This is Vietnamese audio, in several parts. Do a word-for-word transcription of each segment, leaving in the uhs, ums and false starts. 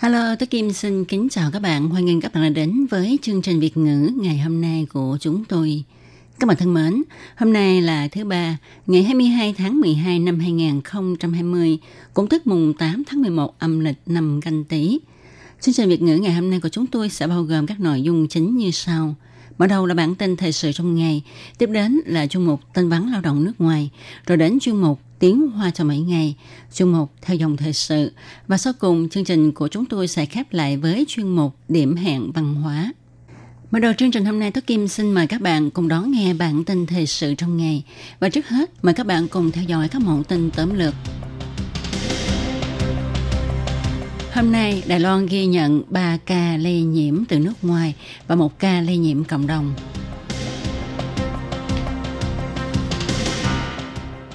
Hello, tôi Kim xin kính chào các bạn. Hoan nghênh các bạn đã đến với chương trình Việt ngữ ngày hôm nay của chúng tôi. Các bạn thân mến, hôm nay là thứ ba, ngày hai mươi hai tháng mười hai năm hai nghìn không trăm hai mươi, cũng tức mùng tám tháng mười một âm lịch năm Canh Tý. Chương trình Việt ngữ ngày hôm nay của chúng tôi sẽ bao gồm các nội dung chính như sau. Mở đầu là bản tin thời sự trong ngày, tiếp đến là chuyên mục tin vắn lao động nước ngoài, rồi đến chuyên mục tiếng Hoa cho mỗi ngày, chuyên mục theo dòng thời sự, và sau cùng chương trình của chúng tôi sẽ khép lại với chuyên mục điểm hẹn văn hóa. Mở đầu chương trình hôm nay, Tố Kim xin mời các bạn cùng đón nghe bản tin thời sự trong ngày. Và trước hết, mời các bạn cùng theo dõi các mẫu tin tóm lược. Hôm nay, Đài Loan ghi nhận ba ca lây nhiễm từ nước ngoài và một ca lây nhiễm cộng đồng.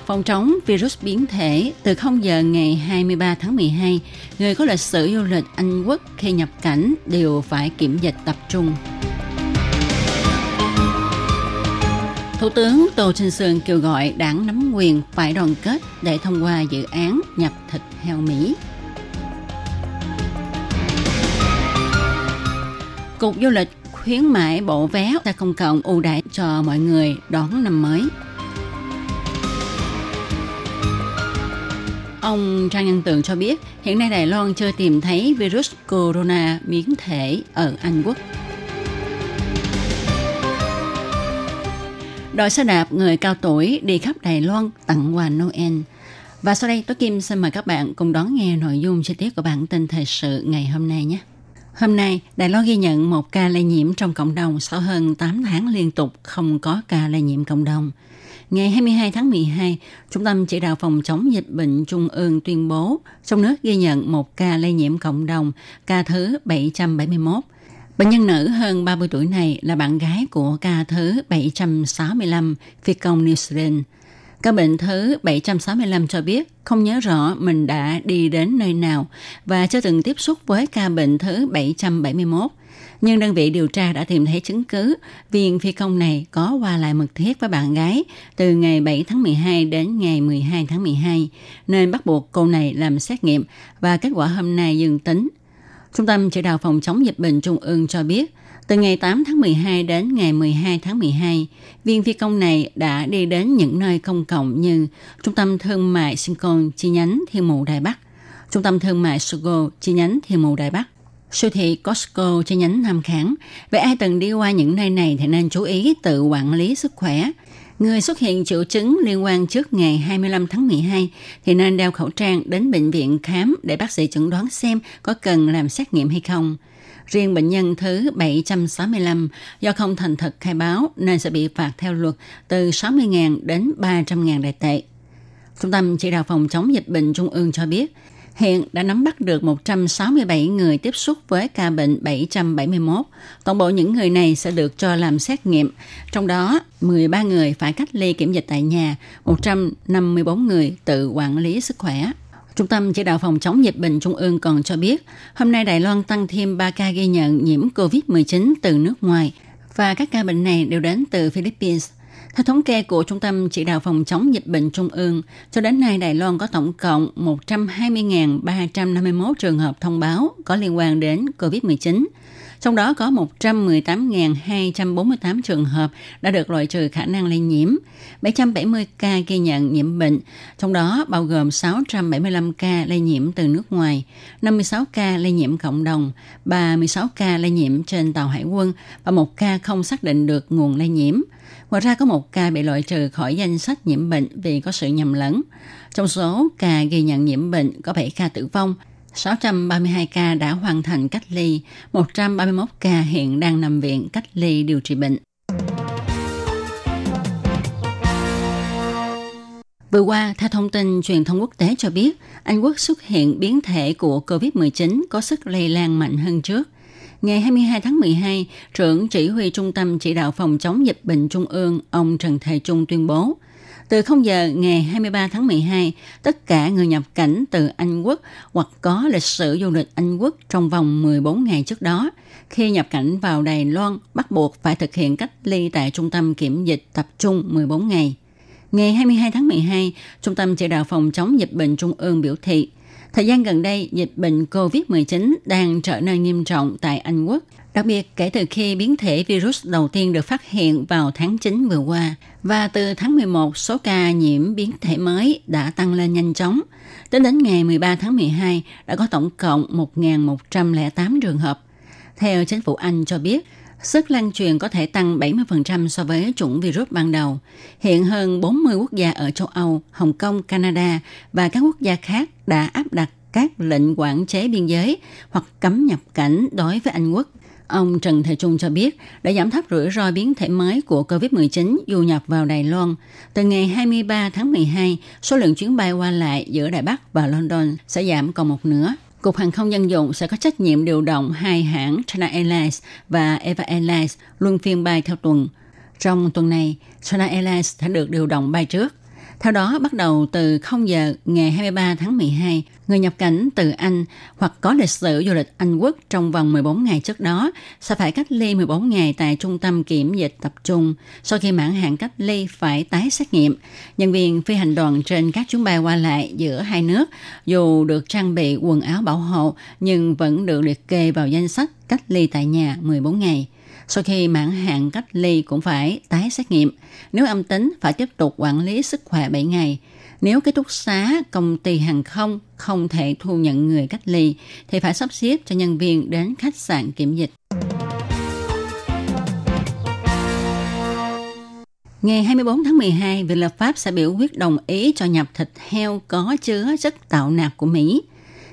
Phòng chống virus biến thể, từ không giờ ngày hai mươi ba tháng mười hai, người có lịch sử du lịch Anh Quốc khi nhập cảnh đều phải kiểm dịch tập trung. Thủ tướng Tô Trinh Sương kêu gọi đảng nắm quyền phải đoàn kết để thông qua dự án nhập thịt heo Mỹ. Cục du lịch khuyến mãi bộ vé ra công cộng ưu đãi cho mọi người đón năm mới. Ông Trang Nhân Tường cho biết, hiện nay Đài Loan chưa tìm thấy virus corona biến thể ở Anh Quốc. Đội xe đạp người cao tuổi đi khắp Đài Loan tặng quà Noel. Và sau đây, Tố Kim xin mời các bạn cùng đón nghe nội dung chi tiết của bản tin thời sự ngày hôm nay nhé. Hôm nay, Đài Loan ghi nhận một ca lây nhiễm trong cộng đồng sau hơn tám tháng liên tục không có ca lây nhiễm cộng đồng. Ngày hai mươi hai tháng mười hai, Trung tâm Chỉ đạo Phòng chống dịch bệnh Trung ương tuyên bố trong nước ghi nhận một ca lây nhiễm cộng đồng, ca thứ bảy trăm bảy mươi mốt. Bệnh nhân nữ hơn ba mươi tuổi này là bạn gái của ca thứ bảy trăm sáu mươi lăm, phi công New Zealand. Ca bệnh thứ bảy trăm sáu mươi lăm cho biết không nhớ rõ mình đã đi đến nơi nào và chưa từng tiếp xúc với ca bệnh thứ bảy trăm bảy mươi mốt. Nhưng đơn vị điều tra đã tìm thấy chứng cứ viên phi công này có qua lại mật thiết với bạn gái từ ngày bảy tháng mười hai đến ngày mười hai tháng mười hai, nên bắt buộc cô này làm xét nghiệm và kết quả hôm nay dương tính. Trung tâm Chỉ đạo Phòng chống dịch bệnh Trung ương cho biết, từ ngày tám tháng mười hai đến ngày mười hai tháng mười hai, viên phi công này đã đi đến những nơi công cộng như Trung tâm Thương mại Sincon chi nhánh Thiên Mụ Đài Bắc, Trung tâm Thương mại Sugo chi nhánh Thiên Mụ Đài Bắc, siêu thị Costco chi nhánh Nam Kháng. Vậy ai từng đi qua những nơi này thì nên chú ý tự quản lý sức khỏe. Người xuất hiện triệu chứng liên quan trước ngày hai mươi lăm tháng mười hai thì nên đeo khẩu trang đến bệnh viện khám để bác sĩ chẩn đoán xem có cần làm xét nghiệm hay không. Riêng bệnh nhân thứ bảy trăm sáu mươi lăm do không thành thật khai báo nên sẽ bị phạt theo luật từ sáu mươi nghìn đến ba trăm nghìn Đài tệ. Trung tâm Chỉ đạo Phòng chống dịch bệnh Trung ương cho biết, hiện đã nắm bắt được một trăm sáu mươi bảy người tiếp xúc với ca bệnh bảy trăm bảy mươi mốt. Toàn bộ những người này sẽ được cho làm xét nghiệm, trong đó mười ba người phải cách ly kiểm dịch tại nhà, một trăm năm mươi bốn người tự quản lý sức khỏe. Trung tâm Chỉ đạo Phòng chống dịch bệnh Trung ương còn cho biết, hôm nay Đài Loan tăng thêm ba ca ghi nhận nhiễm covid mười chín từ nước ngoài, và các ca bệnh này đều đến từ Philippines. Theo thống kê của Trung tâm Chỉ đạo Phòng chống dịch bệnh Trung ương, cho đến nay Đài Loan có tổng cộng một trăm hai mươi nghìn ba trăm năm mươi mốt trường hợp thông báo có liên quan đến covid mười chín. Trong đó có một trăm mười tám nghìn hai trăm bốn mươi tám trường hợp đã được loại trừ khả năng lây nhiễm, bảy trăm bảy mươi ca ghi nhận nhiễm bệnh, trong đó bao gồm sáu trăm bảy mươi lăm ca lây nhiễm từ nước ngoài, năm mươi sáu ca lây nhiễm cộng đồng, ba mươi sáu ca lây nhiễm trên tàu hải quân và một ca không xác định được nguồn lây nhiễm. Ngoài ra có một ca bị loại trừ khỏi danh sách nhiễm bệnh vì có sự nhầm lẫn. Trong số ca ghi nhận nhiễm bệnh có bảy ca tử vong, sáu trăm ba mươi hai ca đã hoàn thành cách ly, một trăm ba mươi mốt ca hiện đang nằm viện cách ly điều trị bệnh. Vừa qua, theo thông tin truyền thông quốc tế cho biết, Anh Quốc xuất hiện biến thể của cô vít mười chín có sức lây lan mạnh hơn trước. Ngày hai mươi hai tháng mười hai, trưởng chỉ huy Trung tâm Chỉ đạo Phòng chống dịch bệnh Trung ương, ông Trần Thầy Trung tuyên bố, từ không giờ ngày hai mươi ba tháng mười hai, tất cả người nhập cảnh từ Anh Quốc hoặc có lịch sử du lịch Anh Quốc trong vòng mười bốn ngày trước đó, khi nhập cảnh vào Đài Loan bắt buộc phải thực hiện cách ly tại Trung tâm Kiểm dịch tập trung mười bốn ngày. Ngày hai mươi hai tháng mười hai, Trung tâm Chỉ đạo Phòng chống dịch bệnh Trung ương biểu thị, thời gian gần đây, dịch bệnh cô vít mười chín đang trở nên nghiêm trọng tại Anh Quốc, đặc biệt kể từ khi biến thể virus đầu tiên được phát hiện vào tháng chín vừa qua. Và từ tháng mười một, số ca nhiễm biến thể mới đã tăng lên nhanh chóng. Tính đến ngày mười ba tháng mười hai, đã có tổng cộng một nghìn một trăm lẻ tám trường hợp. Theo chính phủ Anh cho biết, sức lan truyền có thể tăng bảy mươi phần trăm so với chủng virus ban đầu. Hiện hơn bốn mươi quốc gia ở châu Âu, Hồng Kông, Canada và các quốc gia khác đã áp đặt các lệnh quản chế biên giới hoặc cấm nhập cảnh đối với Anh Quốc. Ông Trần Thầy Trung cho biết đã giảm thấp rủi ro biến thể mới của cô vít mười chín du nhập vào Đài Loan. Từ ngày hai mươi ba tháng mười hai, số lượng chuyến bay qua lại giữa Đài Bắc và London sẽ giảm còn một nửa. Cục Hàng không Dân dụng sẽ có trách nhiệm điều động hai hãng China Airlines và Eva Airlines luân phiên bay theo tuần. Trong tuần này, China Airlines đã được điều động bay trước. Theo đó, bắt đầu từ không giờ ngày hai mươi ba tháng mười hai, người nhập cảnh từ Anh hoặc có lịch sử du lịch Anh Quốc trong vòng mười bốn ngày trước đó sẽ phải cách ly mười bốn ngày tại Trung tâm Kiểm dịch tập trung. Sau khi mãn hạn cách ly phải tái xét nghiệm, nhân viên phi hành đoàn trên các chuyến bay qua lại giữa hai nước dù được trang bị quần áo bảo hộ nhưng vẫn được liệt kê vào danh sách cách ly tại nhà mười bốn ngày. Sau khi mãn hạn cách ly cũng phải tái xét nghiệm. Nếu âm tính, phải tiếp tục quản lý sức khỏe bảy ngày. Nếu ký túc xá, công ty hàng không không thể thu nhận người cách ly, thì phải sắp xếp cho nhân viên đến khách sạn kiểm dịch. Ngày hai mươi bốn tháng mười hai, Viện lập pháp sẽ biểu quyết đồng ý cho nhập thịt heo có chứa chất tạo nạc của Mỹ.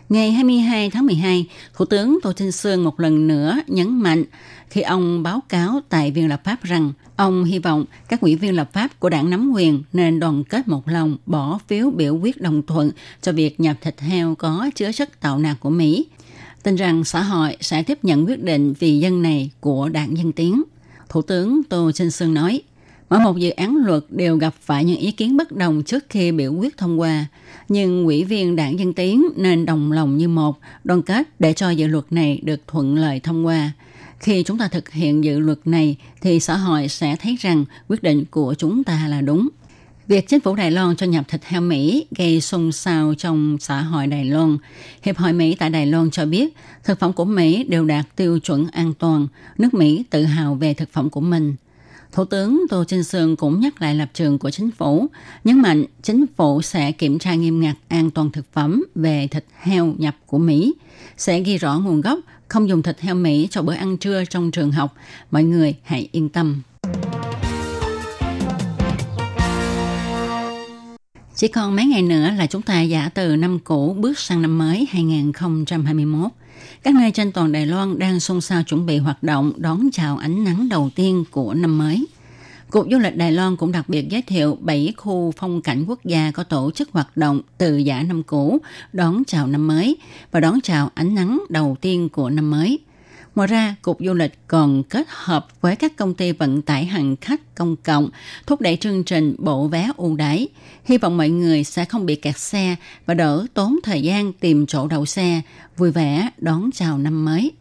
Ngày hai mươi hai tháng mười hai, Thủ tướng Tô Trinh Sương một lần nữa nhấn mạnh khi ông báo cáo tại Viện lập pháp rằng ông hy vọng các ủy viên lập pháp của đảng nắm quyền nên đoàn kết một lòng bỏ phiếu biểu quyết đồng thuận cho việc nhập thịt heo có chứa chất tạo nạc của Mỹ, tin rằng xã hội sẽ tiếp nhận quyết định vì dân này của Đảng Dân Tiến. Thủ tướng Tô Trinh Sương nói, mỗi một dự án luật đều gặp phải những ý kiến bất đồng trước khi biểu quyết thông qua, nhưng ủy viên Đảng Dân Tiến nên đồng lòng như một, đoàn kết để cho dự luật này được thuận lợi thông qua. Khi chúng ta thực hiện dự luật này thì xã hội sẽ thấy rằng quyết định của chúng ta là đúng. Việc chính phủ Đài Loan cho nhập thịt heo Mỹ gây xôn xao trong xã hội Đài Loan. Hiệp hội Mỹ tại Đài Loan cho biết thực phẩm của Mỹ đều đạt tiêu chuẩn an toàn. Nước Mỹ tự hào về thực phẩm của mình. Thủ tướng Tô Trinh Sương cũng nhắc lại lập trường của chính phủ, nhấn mạnh chính phủ sẽ kiểm tra nghiêm ngặt an toàn thực phẩm về thịt heo nhập của Mỹ, sẽ ghi rõ nguồn gốc, không dùng thịt heo Mỹ cho bữa ăn trưa trong trường học. Mọi người hãy yên tâm. Chỉ còn mấy ngày nữa là chúng ta giả từ năm cũ bước sang năm mới hai nghìn không trăm hai mươi mốt. Các nơi trên toàn Đài Loan đang xôn xao chuẩn bị hoạt động đón chào ánh nắng đầu tiên của năm mới. Cục Du lịch Đài Loan cũng đặc biệt giới thiệu bảy khu phong cảnh quốc gia có tổ chức hoạt động từ giả năm cũ, đón chào năm mới và đón chào ánh nắng đầu tiên của năm mới. Ngoài ra, Cục Du lịch còn kết hợp với các công ty vận tải hành khách công cộng, thúc đẩy chương trình bộ vé ưu đãi. Hy vọng mọi người sẽ không bị kẹt xe và đỡ tốn thời gian tìm chỗ đậu xe, vui vẻ đón chào năm mới.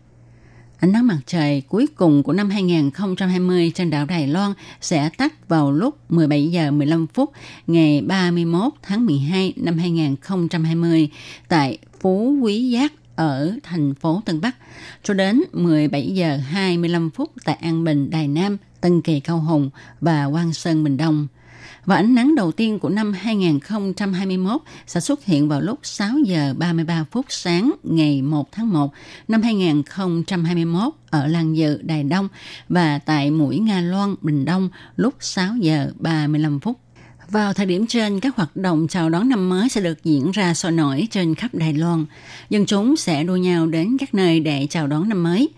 Ánh nắng mặt trời cuối cùng của năm hai nghìn không trăm hai mươi trên đảo Đài Loan sẽ tắt vào lúc mười bảy giờ mười lăm phút ngày ba mươi mốt tháng mười hai năm hai nghìn không trăm hai mươi tại Phú Quý Giác ở thành phố Tân Bắc, cho đến mười bảy giờ hai mươi lăm phút tại An Bình, Đài Nam, Tân Kỳ, Cao Hùng và Quang Sơn, Bình Đông. Và ánh nắng đầu tiên của năm hai nghìn không trăm hai mươi mốt sẽ xuất hiện vào lúc sáu giờ ba mươi ba phút sáng ngày một tháng một năm hai nghìn không trăm hai mươi mốt ở Lan Dự, Đài Đông và tại Mũi Nga Loan, Bình Đông lúc sáu giờ ba mươi lăm phút. Vào thời điểm trên, các hoạt động chào đón năm mới sẽ được diễn ra sôi nổi trên khắp Đài Loan. Dân chúng sẽ đua nhau đến các nơi để chào đón năm mới.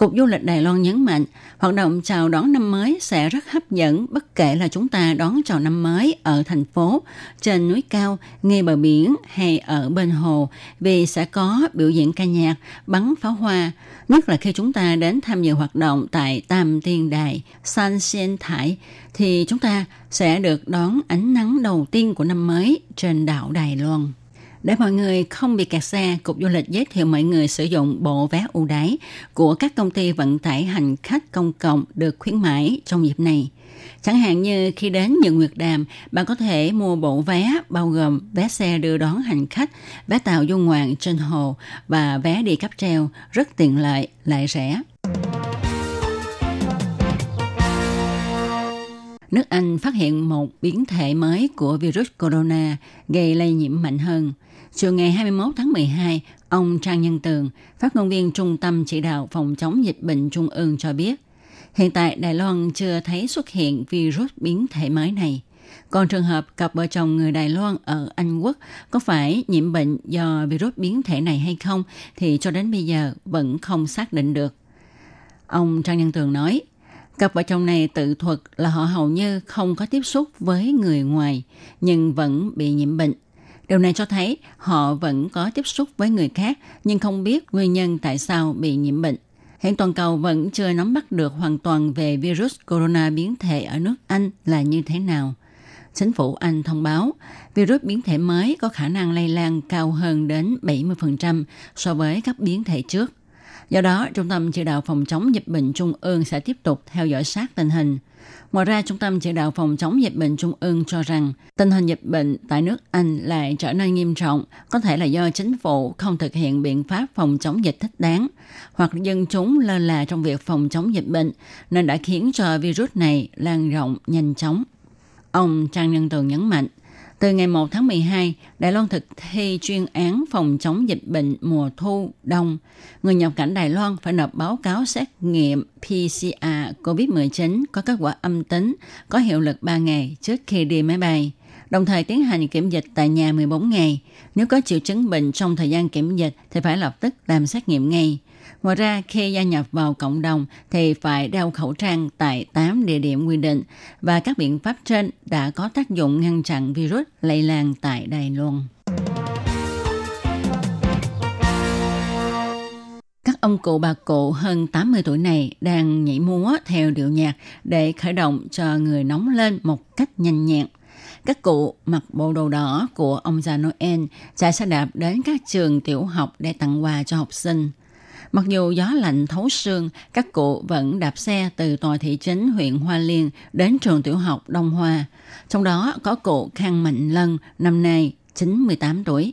Cục Du lịch Đài Loan nhấn mạnh, hoạt động chào đón năm mới sẽ rất hấp dẫn bất kể là chúng ta đón chào năm mới ở thành phố, trên núi cao, ngay bờ biển hay ở bên hồ, vì sẽ có biểu diễn ca nhạc, bắn pháo hoa, nhất là khi chúng ta đến tham dự hoạt động tại Tam Tiên Đài, San Xien Thải, thì chúng ta sẽ được đón ánh nắng đầu tiên của năm mới trên đảo Đài Loan. Để mọi người không bị kẹt xe, Cục Du lịch giới thiệu mọi người sử dụng bộ vé ưu đãi của các công ty vận tải hành khách công cộng được khuyến mãi trong dịp này. Chẳng hạn như khi đến những Nguyệt Đàm, bạn có thể mua bộ vé bao gồm vé xe đưa đón hành khách, vé tàu du ngoạn trên hồ và vé đi cáp treo, rất tiện lợi, lại rẻ. Nước Anh phát hiện một biến thể mới của virus corona gây lây nhiễm mạnh hơn. Chiều ngày hai mươi mốt tháng mười hai, ông Trang Nhân Tường, phát ngôn viên Trung tâm Chỉ đạo Phòng chống dịch bệnh Trung ương cho biết, hiện tại Đài Loan chưa thấy xuất hiện virus biến thể mới này. Còn trường hợp cặp vợ chồng người Đài Loan ở Anh Quốc có phải nhiễm bệnh do virus biến thể này hay không thì cho đến bây giờ vẫn không xác định được. Ông Trang Nhân Tường nói, cặp vợ chồng này tự thuật là họ hầu như không có tiếp xúc với người ngoài, nhưng vẫn bị nhiễm bệnh. Điều này cho thấy họ vẫn có tiếp xúc với người khác, nhưng không biết nguyên nhân tại sao bị nhiễm bệnh. Hiện toàn cầu vẫn chưa nắm bắt được hoàn toàn về virus corona biến thể ở nước Anh là như thế nào. Chính phủ Anh thông báo, virus biến thể mới có khả năng lây lan cao hơn đến bảy mươi phần trăm so với các biến thể trước. Do đó, Trung tâm Chỉ đạo Phòng chống dịch bệnh Trung ương sẽ tiếp tục theo dõi sát tình hình. Ngoài ra, Trung tâm Chỉ đạo Phòng chống dịch bệnh Trung ương cho rằng tình hình dịch bệnh tại nước Anh lại trở nên nghiêm trọng, có thể là do chính phủ không thực hiện biện pháp phòng chống dịch thích đáng, hoặc dân chúng lơ là trong việc phòng chống dịch bệnh, nên đã khiến cho virus này lan rộng nhanh chóng. Ông Trang Nhân Tường nhấn mạnh, từ ngày một tháng mười hai, Đài Loan thực thi chuyên án phòng chống dịch bệnh mùa thu đông. Người nhập cảnh Đài Loan phải nộp báo cáo xét nghiệm pê xê rờ covid mười chín có kết quả âm tính, có hiệu lực ba ngày trước khi đi máy bay. Đồng thời tiến hành kiểm dịch tại nhà mười bốn ngày. Nếu có triệu chứng bệnh trong thời gian kiểm dịch thì phải lập tức làm xét nghiệm ngay. Ngoài ra, khi gia nhập vào cộng đồng thì phải đeo khẩu trang tại tám địa điểm quy định, và các biện pháp trên đã có tác dụng ngăn chặn virus lây lan tại Đài Loan. Các ông cụ bà cụ hơn tám mươi tuổi này đang nhảy múa theo điệu nhạc để khởi động cho người nóng lên một cách nhanh nhẹn. Các cụ mặc bộ đồ đỏ của ông già Noel chạy xe đạp đến các trường tiểu học để tặng quà cho học sinh. Mặc dù gió lạnh thấu xương, các cụ vẫn đạp xe từ tòa thị trấn huyện Hoa Liên đến trường tiểu học Đông Hoa. Trong đó có cụ Khang Mạnh Lân, năm nay chín mươi tám tuổi.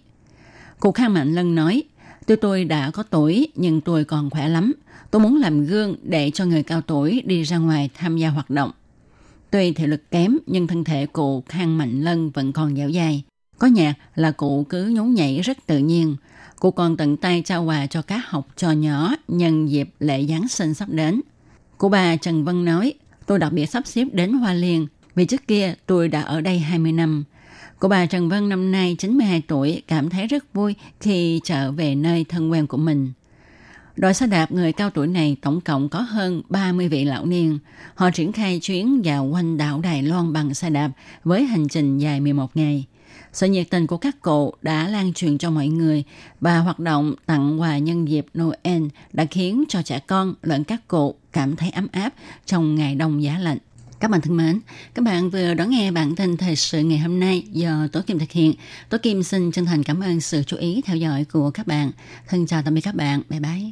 Cụ Khang Mạnh Lân nói, tôi tôi đã có tuổi nhưng tôi còn khỏe lắm. Tôi muốn làm gương để cho người cao tuổi đi ra ngoài tham gia hoạt động. Tuy thể lực kém nhưng thân thể cụ Khang Mạnh Lân vẫn còn dẻo dai. Có nhạc là cụ cứ nhún nhảy rất tự nhiên. Cụ còn tận tay trao quà cho các học trò nhỏ nhân dịp lễ Giáng sinh sắp đến. Cụ bà Trần Vân nói, tôi đặc biệt sắp xếp đến Hoa Liên vì trước kia tôi đã ở đây hai mươi năm. Cụ bà Trần Vân năm nay chín mươi hai tuổi, cảm thấy rất vui khi trở về nơi thân quen của mình. Đội xe đạp người cao tuổi này tổng cộng có hơn ba mươi vị lão niên. Họ triển khai chuyến dạo quanh đảo Đài Loan bằng xe đạp với hành trình dài mười một ngày. Sự nhiệt tình của các cụ đã lan truyền cho mọi người, và hoạt động tặng quà nhân dịp Noel đã khiến cho trẻ con lẫn các cụ cảm thấy ấm áp trong ngày đông giá lạnh. Các bạn thân mến, các bạn vừa đón nghe bản tin thời sự ngày hôm nay do Tố Kim thực hiện. Tố Kim xin chân thành cảm ơn sự chú ý theo dõi của các bạn. Thân chào tạm biệt các bạn. Bye bye.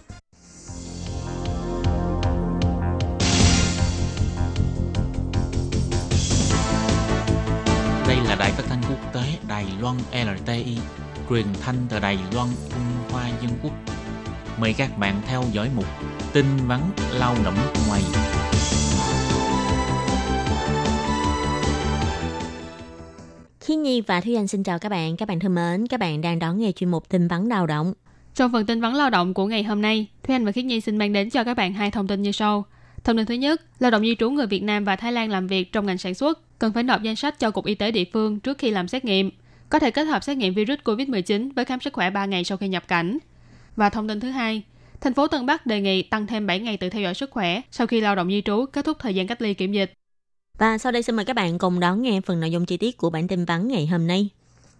Đây là Đài Phát thanh Quốc tế Đài Loan rờ tê i, truyền thanh từ Đài Loan, Trung Hoa Dân Quốc. Mời các bạn theo dõi mục tin vắn lao động ngoài. Khi Nhi và Thúy Anh xin chào các bạn. Các bạn thân mến, các bạn đang đón nghe chuyên mục tin vắn lao động. Trong phần tin vắn lao động của ngày hôm nay, Thúy Anh và Khiết Nhi xin mang đến cho các bạn hai thông tin như sau. Thông tin thứ nhất, lao động di trú người Việt Nam và Thái Lan làm việc trong ngành sản xuất cần phải nộp danh sách cho Cục Y tế địa phương trước khi làm xét nghiệm. Có thể kết hợp xét nghiệm virus covid mười chín với khám sức khỏe ba ngày sau khi nhập cảnh. Và thông tin thứ hai, thành phố Tân Bắc đề nghị tăng thêm bảy ngày tự theo dõi sức khỏe sau khi lao động di trú kết thúc thời gian cách ly kiểm dịch. Và sau đây xin mời các bạn cùng đón nghe phần nội dung chi tiết của bản tin vắn ngày hôm nay.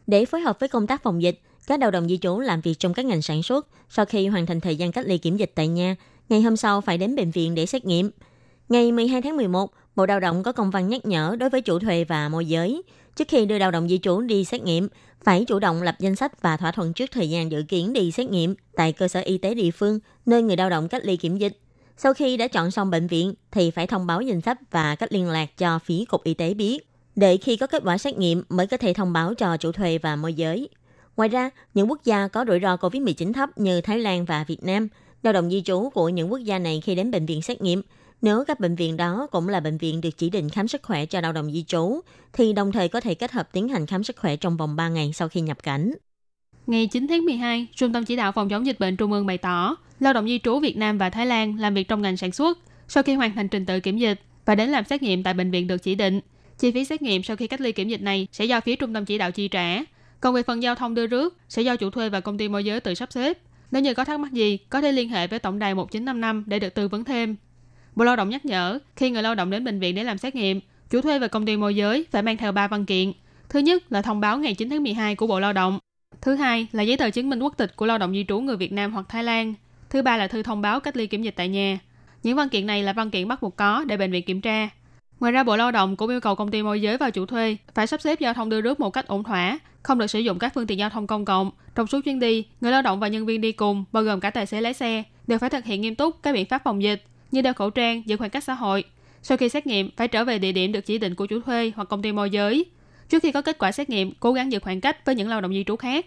Để phối hợp với công tác phòng dịch, các lao động di trú làm việc trong các ngành sản xuất sau khi hoàn thành thời gian cách ly kiểm dịch tại nhà, ngày hôm sau phải đến bệnh viện để xét nghiệm. Ngày mười hai tháng mười một, Bộ Lao động có công văn nhắc nhở đối với chủ thuê và môi giới. Trước khi đưa lao động di trú đi xét nghiệm, phải chủ động lập danh sách và thỏa thuận trước thời gian dự kiến đi xét nghiệm tại cơ sở y tế địa phương nơi người lao động cách ly kiểm dịch. Sau khi đã chọn xong bệnh viện thì phải thông báo danh sách và cách liên lạc cho phía Cục Y tế biết, để khi có kết quả xét nghiệm mới có thể thông báo cho chủ thuê và môi giới. Ngoài ra, những quốc gia có rủi ro covid mười chín thấp như Thái Lan và Việt Nam, lao động di trú của những quốc gia này khi đến bệnh viện xét nghiệm, nếu các bệnh viện đó cũng là bệnh viện được chỉ định khám sức khỏe cho lao động di trú, thì đồng thời có thể kết hợp tiến hành khám sức khỏe trong vòng ba ngày sau khi nhập cảnh. Ngày chín tháng mười hai, Trung tâm Chỉ đạo Phòng chống dịch bệnh Trung ương bày tỏ, lao động di trú Việt Nam và Thái Lan làm việc trong ngành sản xuất sau khi hoàn thành trình tự kiểm dịch và đến làm xét nghiệm tại bệnh viện được chỉ định. Chi phí xét nghiệm sau khi cách ly kiểm dịch này sẽ do phía Trung tâm Chỉ đạo chi trả. Còn về phần giao thông đưa rước sẽ do chủ thuê và công ty môi giới tự sắp xếp. Nếu như có thắc mắc gì, có thể liên hệ với tổng đài một chín năm năm để được tư vấn thêm. Bộ Lao động nhắc nhở, khi người lao động đến bệnh viện để làm xét nghiệm, chủ thuê và công ty môi giới phải mang theo ba văn kiện. Thứ nhất là thông báo ngày chín tháng mười hai của Bộ Lao động. Thứ hai là giấy tờ chứng minh quốc tịch của lao động di trú người Việt Nam hoặc Thái Lan. Thứ ba là thư thông báo cách ly kiểm dịch tại nhà. Những văn kiện này là văn kiện bắt buộc có để bệnh viện kiểm tra. Ngoài ra, Bộ Lao động cũng yêu cầu công ty môi giới và chủ thuê phải sắp xếp giao thông đưa rước một cách ổn thỏa, không được sử dụng các phương tiện giao thông công cộng. Trong suốt chuyến đi, người lao động và nhân viên đi cùng, bao gồm cả tài xế lái xe, đều phải thực hiện nghiêm túc các biện pháp phòng dịch như đeo khẩu trang, giữ khoảng cách xã hội. Sau khi xét nghiệm, phải trở về địa điểm được chỉ định của chủ thuê hoặc công ty môi giới. Trước khi có kết quả xét nghiệm, cố gắng giữ khoảng cách với những lao động di trú khác.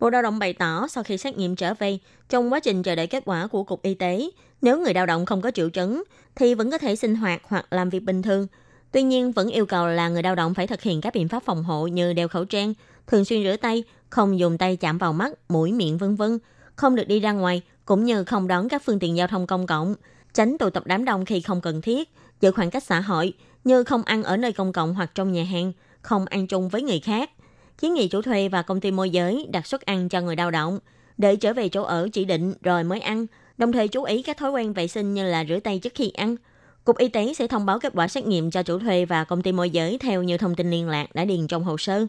Bộ Lao động bày tỏ, sau khi xét nghiệm trở về, trong quá trình chờ đợi kết quả của Cục Y tế, nếu người lao động không có triệu chứng, thì vẫn có thể sinh hoạt hoặc làm việc bình thường. Tuy nhiên, vẫn yêu cầu là người lao động phải thực hiện các biện pháp phòng hộ như đeo khẩu trang, thường xuyên rửa tay, không dùng tay chạm vào mắt, mũi, miệng, vân vân, không được đi ra ngoài, cũng như không đón các phương tiện giao thông công cộng, tránh tụ tập đám đông khi không cần thiết, giữ khoảng cách xã hội, như không ăn ở nơi công cộng hoặc trong nhà hàng, không ăn chung với người khác. Kiến nghị chủ thuê và công ty môi giới đặt suất ăn cho người lao động, để trở về chỗ ở chỉ định rồi mới ăn, đồng thời chú ý các thói quen vệ sinh như là rửa tay trước khi ăn. Cục Y tế sẽ thông báo kết quả xét nghiệm cho chủ thuê và công ty môi giới theo như thông tin liên lạc đã điền trong hồ sơ.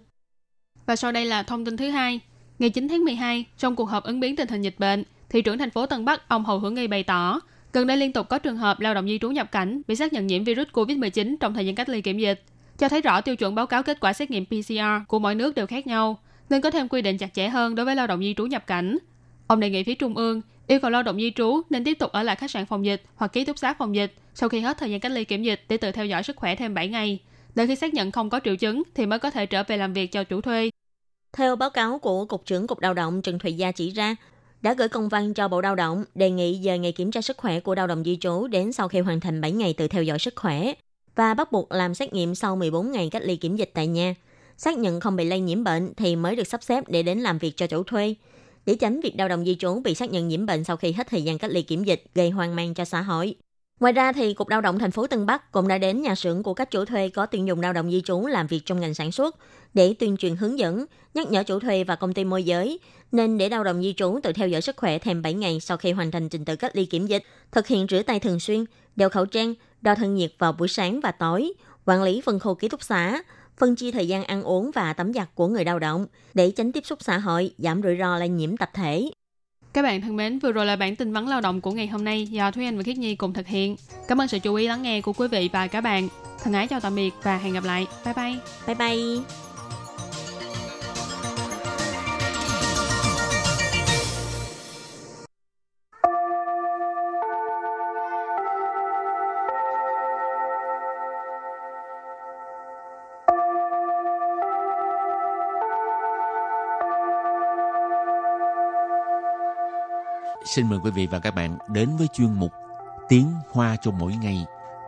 Và sau đây là thông tin thứ hai. Ngày chín tháng mười hai, trong cuộc họp ứng biến tình hình dịch bệnh, thị trưởng thành phố Tân Bắc ông Hồ Hữu Nghi bày tỏ, gần đây liên tục có trường hợp lao động di trú nhập cảnh bị xác nhận nhiễm virus covid mười chín trong thời gian cách ly kiểm dịch, cho thấy rõ tiêu chuẩn báo cáo kết quả xét nghiệm pê xê rờ của mỗi nước đều khác nhau, nên có thêm quy định chặt chẽ hơn đối với lao động di trú nhập cảnh. Ông đề nghị phía Trung ương yêu cầu lao động di trú nên tiếp tục ở lại khách sạn phòng dịch hoặc ký túc xá phòng dịch sau khi hết thời gian cách ly kiểm dịch để tự theo dõi sức khỏe thêm bảy ngày. Đến khi xác nhận không có triệu chứng thì mới có thể trở về làm việc cho chủ thuê. Theo báo cáo của Cục trưởng Cục Lao động Trần Thùy Gia chỉ ra, đã gửi công văn cho Bộ Lao động đề nghị dời ngày kiểm tra sức khỏe của lao động di trú đến sau khi hoàn thành bảy ngày tự theo dõi sức khỏe và bắt buộc làm xét nghiệm sau mười bốn ngày cách ly kiểm dịch tại nhà. Xác nhận không bị lây nhiễm bệnh thì mới được sắp xếp để đến làm việc cho chủ thuê. Để tránh việc lao động di trú bị xác nhận nhiễm bệnh sau khi hết thời gian cách ly kiểm dịch gây hoang mang cho xã hội. Ngoài ra thì Cục Lao động thành phố Tân Bắc cũng đã đến nhà xưởng của các chủ thuê có tuyển dụng lao động di trú làm việc trong ngành sản xuất để tuyên truyền hướng dẫn, nhắc nhở chủ thuê và công ty môi giới nên để lao động di trú tự theo dõi sức khỏe thêm bảy ngày sau khi hoàn thành trình tự cách ly kiểm dịch, thực hiện rửa tay thường xuyên, đeo khẩu trang, đo thân nhiệt vào buổi sáng và tối, quản lý phân khu ký túc xá, phân chia thời gian ăn uống và tắm giặt của người lao động để tránh tiếp xúc xã hội, giảm rủi ro lây nhiễm tập thể. Các bạn thân mến, vừa rồi là bản tin vấn lao động của ngày hôm nay do Thúy Anh và Khiết Nhi cùng thực hiện. Cảm ơn sự chú ý lắng nghe của quý vị và các bạn. Thân ái chào tạm biệt và hẹn gặp lại. Bye bye. Bye bye. Xin mời quý vị và các bạn đến với chuyên mục Tiếng Hoa cho mỗi ngày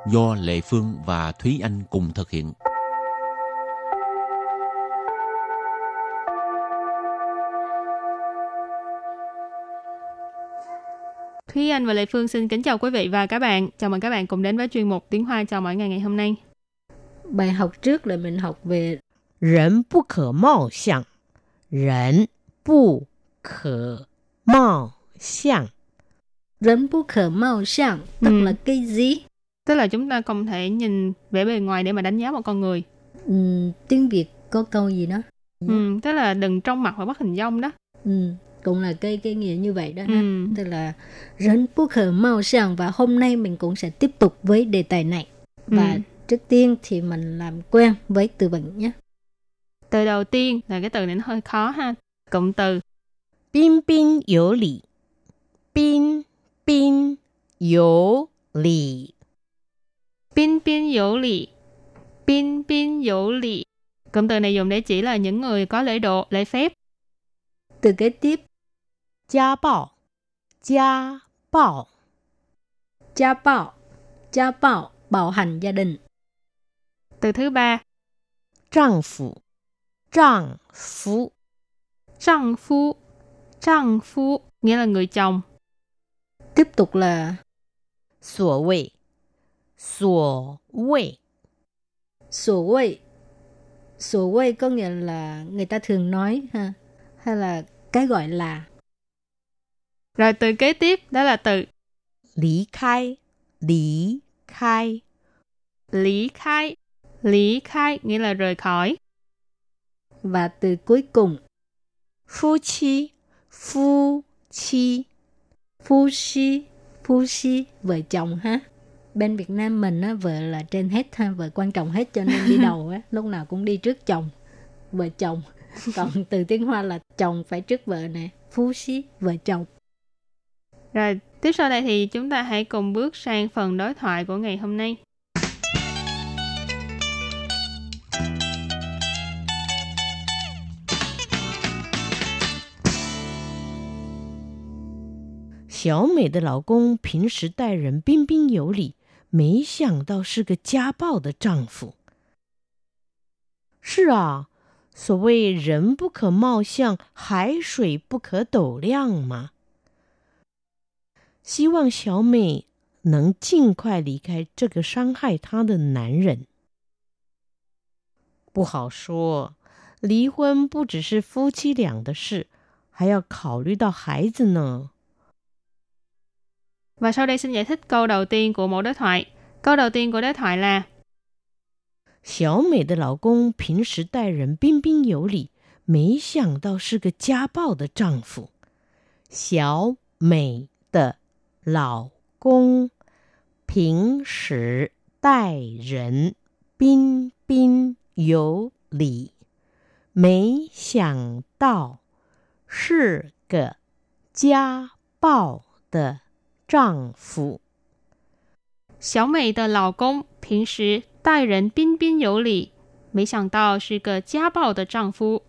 do Lệ Phương và Thúy Anh cùng thực hiện. Thúy Anh và Lệ Phương xin kính chào quý vị và các bạn. Chào mừng các bạn cùng đến với chuyên mục Tiếng Hoa cho mỗi ngày ngày hôm nay. Bài học trước là mình học về Rẫn bất khả mạo xiang. Rẫn bất khả mạo xiang. Rẫn bất khả mạo xiang tức ừ. là cái gì? Tức là chúng ta không thể nhìn vẻ bề ngoài để mà đánh giá một con người. Ừ, tiếng Việt có câu gì đó. Ừ, tức là đừng trông mặt và bắt hình dong đó. Ừ, cũng là cái cái nghĩa như vậy đó. Ừ. Tức là rẫn bất khả mạo xiang, và hôm nay mình cũng sẽ tiếp tục với đề tài này. Và ừ. trước tiên thì mình làm quen với từ vựng nhé. Từ đầu tiên là cái từ này nó hơi khó ha. Cụm từ Bin bin yếu lý. Bin bin yếu lý. Bin bin yếu lý. Bin bin yếu lý. Cụm từ này dùng để chỉ là những người có lễ độ, lễ phép. Từ kế tiếp. Gia bạo. Gia bạo. Gia bạo. Gia bạo. Bạo hành gia đình. Từ thứ ba. Tràng phụ. Tràng phụ. Tràng phụ. Tràng phu nghĩa là người chồng. Tiếp tục là sổ vệ. Sổ vệ. Sổ vệ. Sổ vệ có nghĩa là người ta thường nói ha, hay là cái gọi là. Rồi từ kế tiếp đó là từ lý khai. Lý khai. Lý khai. Lý khai nghĩa là rời khỏi. Và từ cuối cùng phu chi. Phu chi. Phu chi. Phu chi. Vợ chồng ha. Bên Việt Nam mình á, vợ là trên hết ha. Vợ quan trọng hết cho nên đi đầu á. Lúc nào cũng đi trước chồng. Vợ chồng. Còn từ tiếng Hoa là chồng phải trước vợ nè. Phu chi. Vợ chồng. Rồi tiếp sau đây thì chúng ta hãy cùng bước sang phần đối thoại của ngày hôm nay. Xiao Mei的老公平时待人彬彬有礼，没想到是个家暴的丈夫。是啊，所谓人不可貌相，海水不可斗量嘛。希望小美能尽快离开这个伤害她的男人。不好说，离婚不只是夫妻俩的事，还要考虑到孩子呢。Và sau đây xin giải thích câu đầu tiên của mẫu đối thoại. Câu đầu tiên của đối thoại là Xiao Mei的老公平时待人彬彬有礼，没想到是个家暴的丈夫。Xiao Mei的老公平时待人彬彬有礼，没想到是个家暴的丈夫。小美的老公平时待人彬彬有礼，没想到是个家暴的丈夫。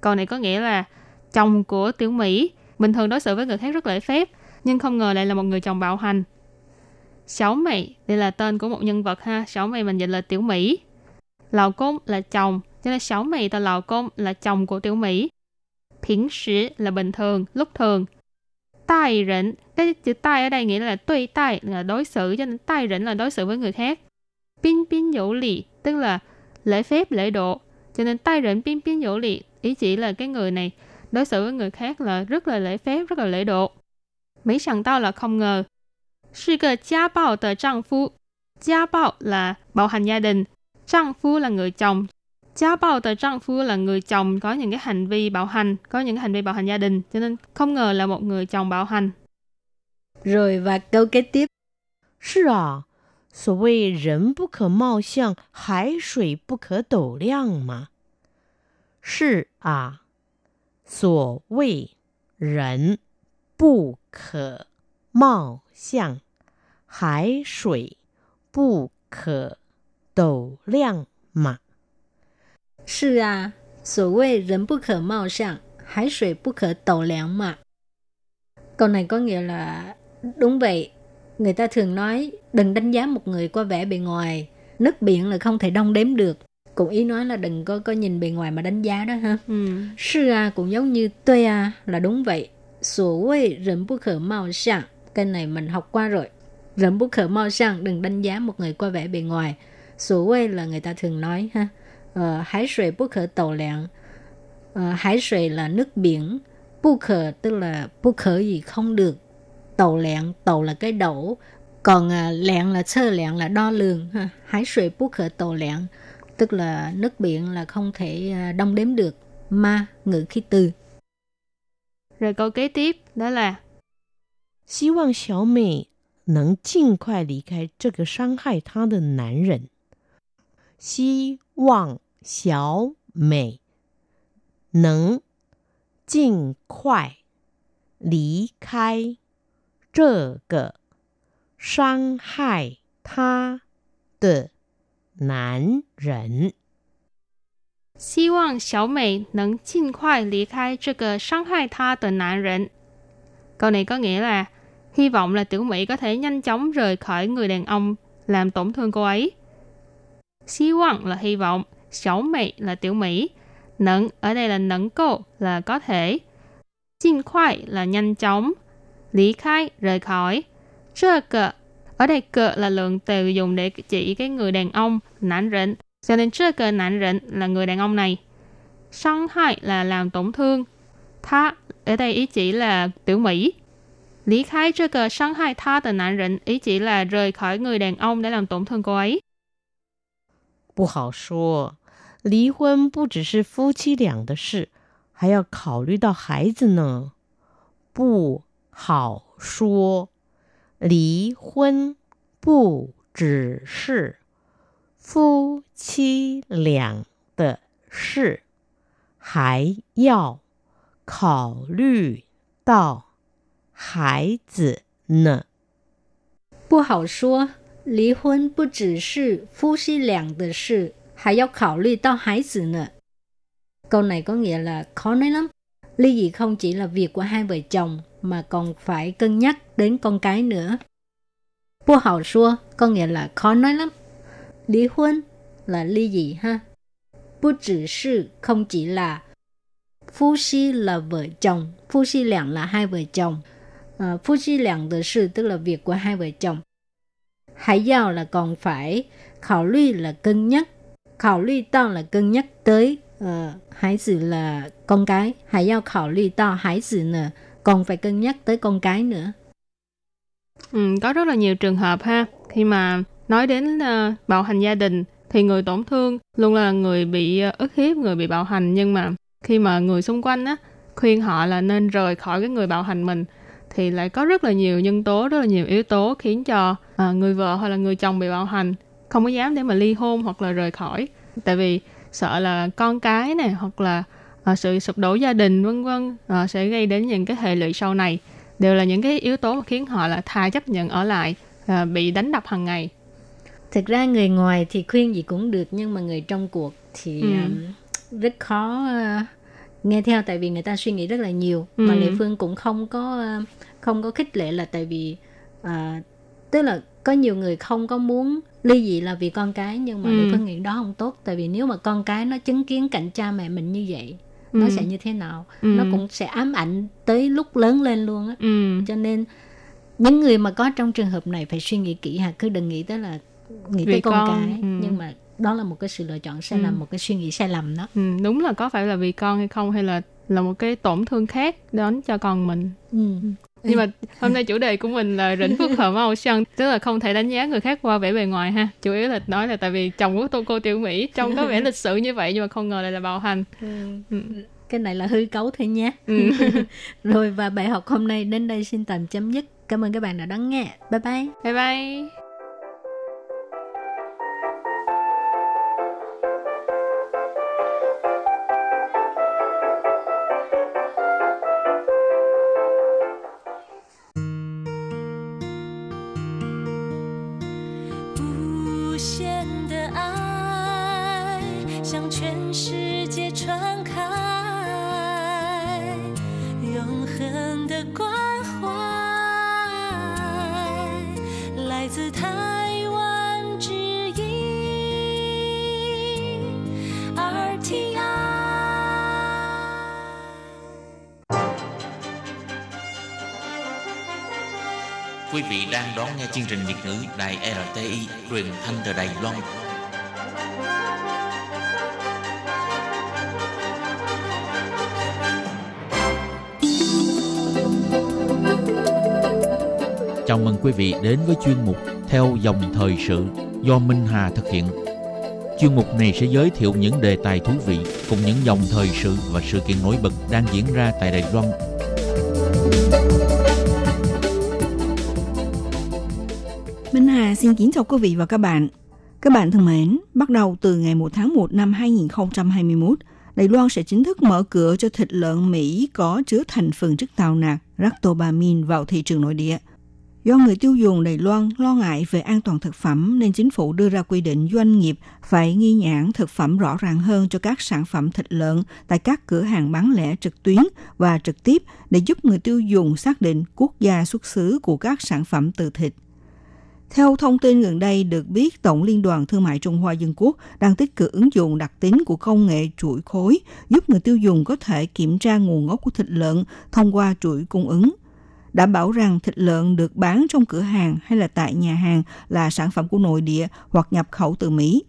Câu này có nghĩa là chồng của Tiểu Mỹ bình thường đối xử với người khác rất lễ phép, nhưng không ngờ lại là một người chồng bạo hành. Xiao Mei đây là tên của một nhân vật ha, Xiao Mei mình dịch là Tiểu Mỹ. Lão công là chồng, cho nên Xiao Mei là lão công là chồng của Tiểu Mỹ. Bình thời là bình thường, lúc thường. Tai rẫn, cái chữ tai ở đây nghĩa là tùy tai, là đối xử, cho nên tai rẫn là đối xử với người khác. Bin bin dỗ lì, tức là lễ phép, lễ độ. Cho nên tai rẫn bin bin dỗ lì, ý chỉ là cái người này đối xử với người khác là rất là lễ phép, rất là lễ độ. Mỹ sẵn tao là không ngờ. Sư cơ gia bao tờ trang phu. Gia bao là bạo hành gia đình. Trang phu là người chồng. Cha bạo tại trang phu là người chồng có những cái hành vi bạo hành, có những cái hành vi bạo hành gia đình, cho nên không ngờ là một người chồng bạo hành. Rồi và câu kế tiếp. Sì à, sò wěi rén bù kè mào xiàng, hài shuì bù kè dǒu liàng mà. Sì à, sò wěi rén bù kè mào xiàng, hài shuì bù kè dǒu liàng mà. 是啊，所谓人不可貌相，海水不可斗量嘛。 Câu này có nghĩa là đúng vậy. Người ta thường nói đừng đánh giá một người qua vẻ bề ngoài. Nước biển là không thể đong đếm được. Cũng ý nói là đừng có có nhìn bề ngoài mà đánh giá đó ha. Sư à cũng giống như tuê à là đúng vậy. Sở谓人不可貌相. Cái này mình học qua rồi. Rẫn不可貌相, đừng đánh giá một người qua vẻ bề ngoài. Sở谓 là người ta thường nói ha. Uh, 海水不可斗量. uh, 海水 là nước biển, 不可 tức là 不可 gì không được, tàu lạng, tàu là cái đổ, còn uh, lạng là sơ lạng là đo lường. uh, 海水不可斗量 tức là nước biển là không thể uh, đong đếm được. Ma ngữ khí từ. Rồi câu kế tiếp đó là 希望小美能尽快离开这个伤害她的男人希望 Xiao Mei Nâng Jin Khoai Lý Khai Trơ Gơ Sang Hai Tha De Nan Ren. Xí vọng Xiao Mei Nâng Jin Khoai Lý Khai Trơ Gơ Sang Hai Tha De Nan Ren. Câu này có nghĩa là hy vọng là tiểu Mỹ có thể nhanh chóng rời khỏi người đàn ông làm tổn thương cô ấy. Xí vọng là hy vọng. Xấu Mỹ là tiểu Mỹ. Nẫn ở đây là nẫn cô là có thể. Xin khoai là nhanh chóng. Lý khai rời khỏi. Trơ cờ ở đây cờ là lượng từ dùng để chỉ cái người đàn ông nản rịnh, cho nên trơ cờ nản rịnh là người đàn ông này. Sang hại là làm tổn thương. Tha ở đây ý chỉ là tiểu Mỹ. Lý khai trơ cờ sang hại tha từ nản rịnh ý chỉ là rời khỏi người đàn ông để làm tổn thương cô ấy. 不好说，离婚不只是夫妻俩的事，还要考虑到孩子呢。不好说，离婚不只是夫妻俩的事，还要考虑到孩子呢。 不好说，离婚不只是夫妻俩的事。 Hãy yêu khảo ly tao hái sự nợ. Câu này có nghĩa là khó nói lắm. Ly dị không chỉ là việc của hai vợ chồng mà còn phải cân nhắc đến con cái nữa. Bố hậu xua có nghĩa là khó nói lắm. Lý hôn là ly dị ha. Bố chỉ sự không chỉ là. Phu si là vợ chồng. Phu si lẻng là hai vợ chồng. À, phu si lẻng tự sự tức là việc của hai vợ chồng. Hãy giao là còn phải. Khảo ly là cân nhắc. Khảo lưu tao là cân nhắc tới. uh, Hải tử là con cái. Hãy giao khảo lưu tao hải tử nữa. Còn phải cân nhắc tới con cái nữa. Ừ, có rất là nhiều trường hợp ha. Khi mà nói đến uh, bạo hành gia đình thì người tổn thương luôn là người bị uh, ức hiếp, người bị bạo hành. Nhưng mà khi mà người xung quanh á, khuyên họ là nên rời khỏi cái người bạo hành mình, thì lại có rất là nhiều nhân tố, rất là nhiều yếu tố khiến cho uh, người vợ hoặc là người chồng bị bạo hành không có dám để mà ly hôn hoặc là rời khỏi, tại vì sợ là con cái này hoặc là à, sự sụp đổ gia đình vân vân à, sẽ gây đến những cái hệ lụy sau này, đều là những cái yếu tố mà khiến họ là thà chấp nhận ở lại à, bị đánh đập hàng ngày. Thực ra người ngoài thì khuyên gì cũng được, nhưng mà người trong cuộc thì ừ. um, rất khó uh, nghe theo, tại vì người ta suy nghĩ rất là nhiều. ừ. Mà địa phương cũng không có uh, không có khích lệ, là tại vì uh, tức là có nhiều người không có muốn ly dị là vì con cái, nhưng mà ừ. Phương nghĩ đó không tốt, tại vì nếu mà con cái nó chứng kiến cảnh cha mẹ mình như vậy, ừ. nó sẽ như thế nào, ừ. nó cũng sẽ ám ảnh tới lúc lớn lên luôn á. ừ. Cho nên những người mà có trong trường hợp này phải suy nghĩ kỹ ha, cứ đừng nghĩ tới là nghĩ vì tới con, con cái, ừ. nhưng mà đó là một cái sự lựa chọn sai lầm, ừ. một cái suy nghĩ sai lầm đó. ừ. Đúng là có phải là vì con hay không, hay là là một cái tổn thương khác đến cho con mình. ừ. Nhưng mà hôm nay chủ đề của mình là rỉnh phước hợp màu sân, tức là không thể đánh giá người khác qua vẻ bề ngoài ha. Chủ yếu là nói là tại vì chồng của tôi, cô Tiểu Mỹ trông có vẻ lịch sự như vậy nhưng mà không ngờ lại là bạo hành. Ừ. Ừ. Cái này là hư cấu thôi nha. Ừ. Rồi, và bài học hôm nay đến đây xin tạm chấm dứt. Cảm ơn các bạn đã lắng nghe. Bye bye. Bye bye. Quý vị đang đón nghe chương trình Việt ngữ Đài rờ tê i truyền thanh từ Đài Loan. Chào mừng quý vị đến với chuyên mục Theo dòng thời sự do Minh Hà thực hiện. Chuyên mục này sẽ giới thiệu những đề tài thú vị cùng những dòng thời sự và sự kiện nổi bật đang diễn ra tại Đài Loan. Minh Hà xin kính chào quý vị và các bạn. Các bạn thân mến, bắt đầu từ ngày mùng một tháng một năm hai nghìn không trăm hai mươi mốt, Đài Loan sẽ chính thức mở cửa cho thịt lợn Mỹ có chứa thành phần chất tạo nạc Ractopamine vào thị trường nội địa. Do người tiêu dùng Đài Loan lo ngại về an toàn thực phẩm nên chính phủ đưa ra quy định doanh nghiệp phải ghi nhãn thực phẩm rõ ràng hơn cho các sản phẩm thịt lợn tại các cửa hàng bán lẻ trực tuyến và trực tiếp để giúp người tiêu dùng xác định quốc gia xuất xứ của các sản phẩm từ thịt. Theo thông tin gần đây được biết, Tổng Liên đoàn Thương mại Trung Hoa Dân Quốc đang tích cực ứng dụng đặc tính của công nghệ chuỗi khối giúp người tiêu dùng có thể kiểm tra nguồn gốc của thịt lợn thông qua chuỗi cung ứng. Đảm bảo rằng thịt lợn được bán trong cửa hàng hay là tại nhà hàng là sản phẩm của nội địa hoặc nhập khẩu từ Mỹ,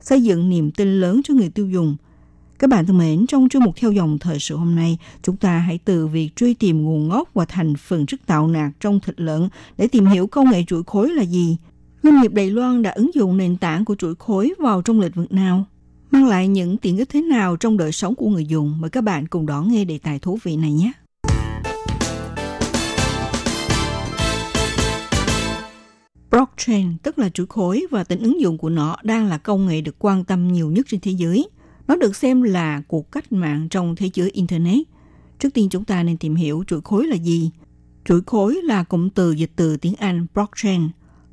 xây dựng niềm tin lớn cho người tiêu dùng. Các bạn thân mến, trong chương mục Theo dòng thời sự hôm nay, chúng ta hãy từ việc truy tìm nguồn gốc và thành phần chất tạo nạc trong thịt lợn để tìm hiểu công nghệ chuỗi khối là gì. Doanh nghiệp Đài Loan đã ứng dụng nền tảng của chuỗi khối vào trong lĩnh vực nào, mang lại những tiện ích thế nào trong đời sống của người dùng? Mời các bạn cùng đón nghe đề tài thú vị này nhé. Blockchain, tức là chuỗi khối, và tính ứng dụng của nó đang là công nghệ được quan tâm nhiều nhất trên thế giới. Nó được xem là cuộc cách mạng trong thế giới Internet. Trước tiên chúng ta nên tìm hiểu chuỗi khối là gì. Chuỗi khối là cụm từ dịch từ tiếng Anh blockchain.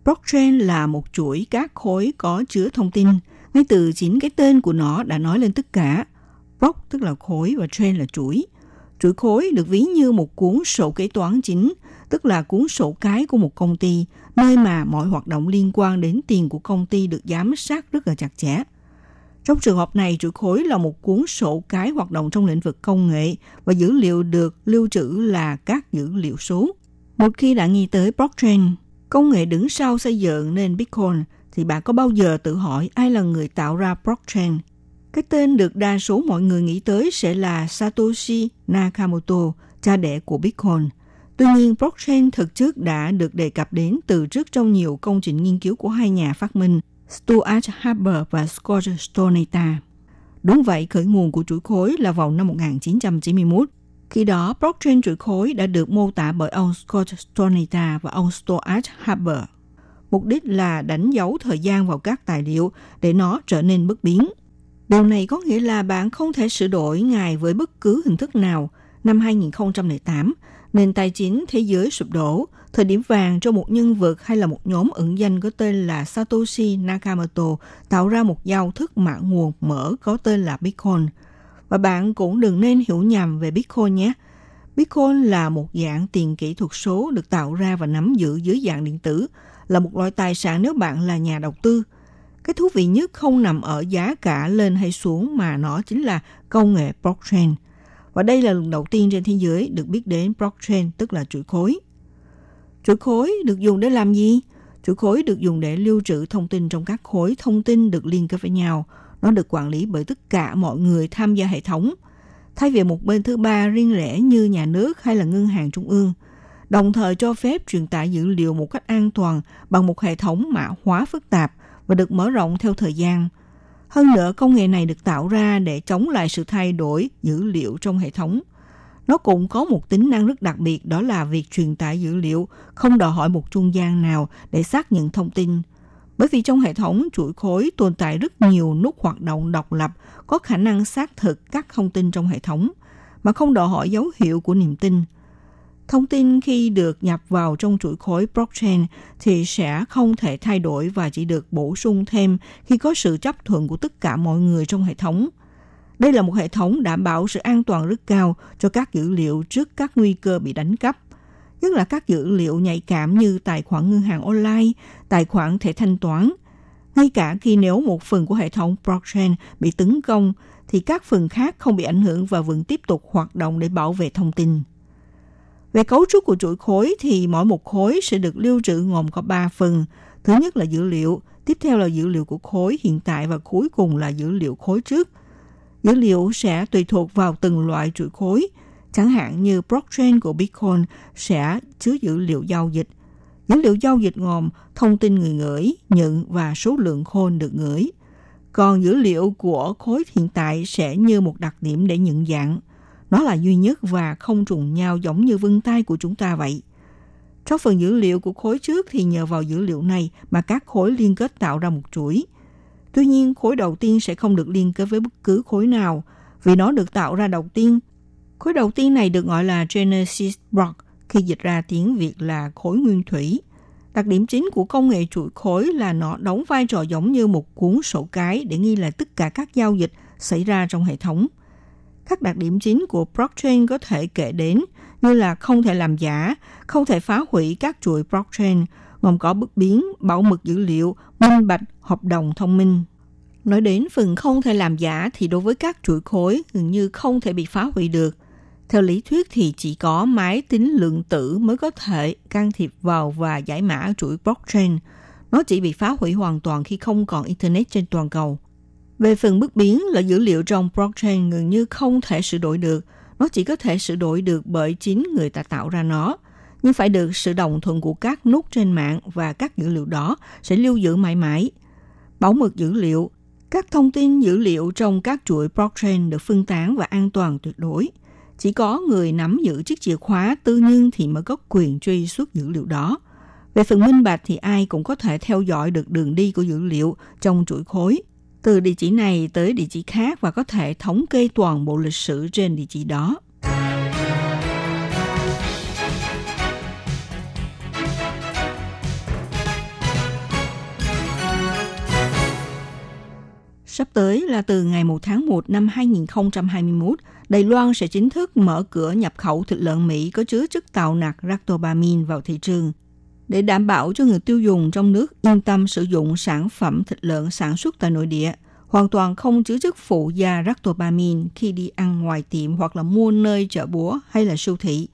Blockchain là một chuỗi các khối có chứa thông tin. Ngay từ chính cái tên của nó đã nói lên tất cả. Block tức là khối và chain là chuỗi. Chuỗi khối được ví như một cuốn sổ kế toán chính, tức là cuốn sổ cái của một công ty, nơi mà mọi hoạt động liên quan đến tiền của công ty được giám sát rất là chặt chẽ. Trong trường hợp này, chuỗi khối là một cuốn sổ cái hoạt động trong lĩnh vực công nghệ và dữ liệu được lưu trữ là các dữ liệu số. Một khi đã nghĩ tới blockchain, công nghệ đứng sau xây dựng nên Bitcoin, thì bạn có bao giờ tự hỏi ai là người tạo ra blockchain? Cái tên được đa số mọi người nghĩ tới sẽ là Satoshi Nakamoto, cha đẻ của Bitcoin. Tuy nhiên, blockchain thực chất đã được đề cập đến từ trước trong nhiều công trình nghiên cứu của hai nhà phát minh Stuart Haber và Scott Stornetta. Đúng vậy, khởi nguồn của chuỗi khối là vào năm một nghìn chín trăm chín mươi mốt. Khi đó, blockchain chuỗi khối đã được mô tả bởi ông Scott Stornetta và ông Stuart Haber. Mục đích là đánh dấu thời gian vào các tài liệu để nó trở nên bất biến. Điều này có nghĩa là bạn không thể sửa đổi ngày với bất cứ hình thức nào. Năm hai nghìn không trăm lẻ tám, nền tài chính thế giới sụp đổ, thời điểm vàng cho một nhân vật hay là một nhóm ẩn danh có tên là Satoshi Nakamoto tạo ra một giao thức mã nguồn mở có tên là Bitcoin. Và bạn cũng đừng nên hiểu nhầm về Bitcoin nhé. Bitcoin là một dạng tiền kỹ thuật số được tạo ra và nắm giữ dưới dạng điện tử, là một loại tài sản nếu bạn là nhà đầu tư. Cái thú vị nhất không nằm ở giá cả lên hay xuống mà nó chính là công nghệ blockchain. Và đây là lần đầu tiên trên thế giới được biết đến blockchain, tức là chuỗi khối. Chuỗi khối được dùng để làm gì? Chuỗi khối được dùng để lưu trữ thông tin trong các khối thông tin được liên kết với nhau. Nó được quản lý bởi tất cả mọi người tham gia hệ thống, thay vì một bên thứ ba riêng rẽ như nhà nước hay là ngân hàng trung ương. đồng thời cho phép truyền tải dữ liệu một cách an toàn bằng một hệ thống mã hóa phức tạp và được mở rộng theo thời gian. Hơn nữa, công nghệ này được tạo ra để chống lại sự thay đổi dữ liệu trong hệ thống. Nó cũng có một tính năng rất đặc biệt, đó là việc truyền tải dữ liệu không đòi hỏi một trung gian nào để xác nhận thông tin. Bởi vì trong hệ thống chuỗi khối tồn tại rất nhiều nút hoạt động độc lập có khả năng xác thực các thông tin trong hệ thống, mà không đòi hỏi dấu hiệu của niềm tin. Thông tin khi được nhập vào trong chuỗi khối blockchain thì sẽ không thể thay đổi và chỉ được bổ sung thêm khi có sự chấp thuận của tất cả mọi người trong hệ thống. Đây là một hệ thống đảm bảo sự an toàn rất cao cho các dữ liệu trước các nguy cơ bị đánh cắp, nhất là các dữ liệu nhạy cảm như tài khoản ngân hàng online, tài khoản thẻ thanh toán. Ngay cả khi nếu một phần của hệ thống blockchain bị tấn công, thì các phần khác không bị ảnh hưởng và vẫn tiếp tục hoạt động để bảo vệ thông tin. Về cấu trúc của chuỗi khối thì mỗi một khối sẽ được lưu trữ gồm có ba phần. Thứ nhất là dữ liệu, tiếp theo là dữ liệu của khối hiện tại và cuối cùng là dữ liệu khối trước. Dữ liệu sẽ tùy thuộc vào từng loại chuỗi khối, chẳng hạn như blockchain của Bitcoin sẽ chứa dữ liệu giao dịch. Dữ liệu giao dịch gồm thông tin người gửi, nhận và số lượng coin được gửi. Còn dữ liệu của khối hiện tại sẽ như một đặc điểm để nhận dạng. Nó là duy nhất và không trùng nhau giống như vân tay của chúng ta vậy. Trong phần dữ liệu của khối trước thì nhờ vào dữ liệu này mà các khối liên kết tạo ra một chuỗi. Tuy nhiên, khối đầu tiên sẽ không được liên kết với bất cứ khối nào vì nó được tạo ra đầu tiên. Khối đầu tiên này được gọi là Genesis Block, khi dịch ra tiếng Việt là khối nguyên thủy. Đặc điểm chính của công nghệ chuỗi khối là nó đóng vai trò giống như một cuốn sổ cái để ghi lại tất cả các giao dịch xảy ra trong hệ thống. Các đặc điểm chính của blockchain có thể kể đến như là không thể làm giả, không thể phá hủy các chuỗi blockchain, gồm có bất biến, bảo mật dữ liệu, minh bạch, hợp đồng thông minh. Nói đến phần không thể làm giả thì đối với các chuỗi khối gần như không thể bị phá hủy được. Theo lý thuyết thì chỉ có máy tính lượng tử mới có thể can thiệp vào và giải mã chuỗi blockchain. Nó chỉ bị phá hủy hoàn toàn khi không còn Internet trên toàn cầu. Về phần bất biến là dữ liệu trong blockchain gần như không thể sửa đổi được. Nó chỉ có thể sửa đổi được bởi chính người ta tạo ra nó. Nhưng phải được sự đồng thuận của các nút trên mạng và các dữ liệu đó sẽ lưu giữ mãi mãi. Bảo mật dữ liệu. Các thông tin dữ liệu trong các chuỗi blockchain được phân tán và an toàn tuyệt đối. Chỉ có người nắm giữ chiếc chìa khóa tư nhân thì mới có quyền truy xuất dữ liệu đó. Về phần minh bạch thì ai cũng có thể theo dõi được đường đi của dữ liệu trong chuỗi khối, từ địa chỉ này tới địa chỉ khác và có thể thống kê toàn bộ lịch sử trên địa chỉ đó. Sắp tới là từ ngày mùng một tháng một năm hai nghìn không trăm hai mươi mốt, Đài Loan sẽ chính thức mở cửa nhập khẩu thịt lợn Mỹ có chứa chất tạo nạc Ractopamine vào thị trường. Để đảm bảo cho người tiêu dùng trong nước yên tâm sử dụng sản phẩm thịt lợn sản xuất tại nội địa, hoàn toàn không chứa chất phụ gia Ractopamine khi đi ăn ngoài tiệm hoặc là mua nơi chợ búa hay là siêu thị.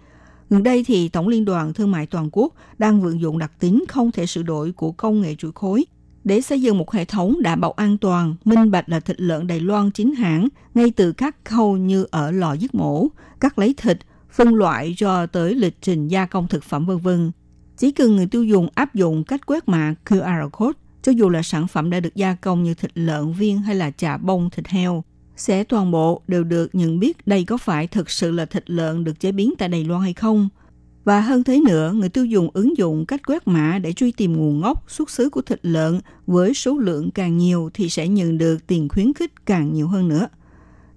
Gần đây thì Tổng Liên đoàn Thương mại Toàn quốc đang vận dụng đặc tính không thể sửa đổi của công nghệ chuỗi khối để xây dựng một hệ thống đảm bảo an toàn, minh bạch là thịt lợn Đài Loan chính hãng ngay từ các khâu như ở lò giết mổ, cắt lấy thịt, phân loại cho tới lịch trình gia công thực phẩm vân vân. Chỉ cần người tiêu dùng áp dụng cách quét mã quy rờ code, cho dù là sản phẩm đã được gia công như thịt lợn viên hay là chả bông thịt heo, sẽ toàn bộ đều được nhận biết đây có phải thực sự là thịt lợn được chế biến tại Đài Loan hay không. Và hơn thế nữa, người tiêu dùng ứng dụng cách quét mã để truy tìm nguồn gốc xuất xứ của thịt lợn với số lượng càng nhiều thì sẽ nhận được tiền khuyến khích càng nhiều hơn nữa.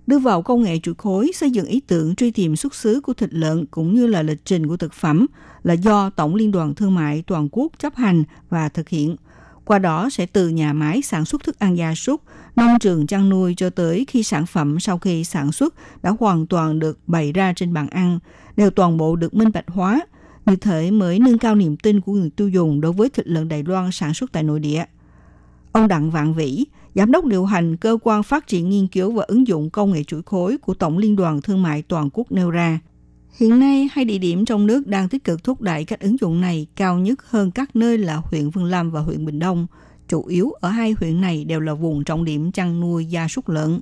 Đưa vào công nghệ chuỗi khối, xây dựng ý tưởng truy tìm xuất xứ của thịt lợn cũng như là lịch trình của thực phẩm là do Tổng Liên đoàn Thương mại Toàn quốc chấp hành và thực hiện. Qua đó sẽ từ nhà máy sản xuất thức ăn gia súc, nông trường chăn nuôi cho tới khi sản phẩm sau khi sản xuất đã hoàn toàn được bày ra trên bàn ăn, đều toàn bộ được minh bạch hóa. Như thế mới nâng cao niềm tin của người tiêu dùng đối với thịt lợn Đài Loan sản xuất tại nội địa. Ông Đặng Vạn Vĩ, Giám đốc điều hành Cơ quan Phát triển Nghiên cứu và Ứng dụng Công nghệ Chuỗi khối của Tổng Liên đoàn Thương mại Toàn quốc nêu ra, hiện nay hai địa điểm trong nước đang tích cực thúc đẩy các ứng dụng này cao nhất hơn các nơi là huyện Vân Lâm và huyện Bình Đông. Chủ yếu ở hai huyện này đều là vùng trọng điểm chăn nuôi gia súc lợn.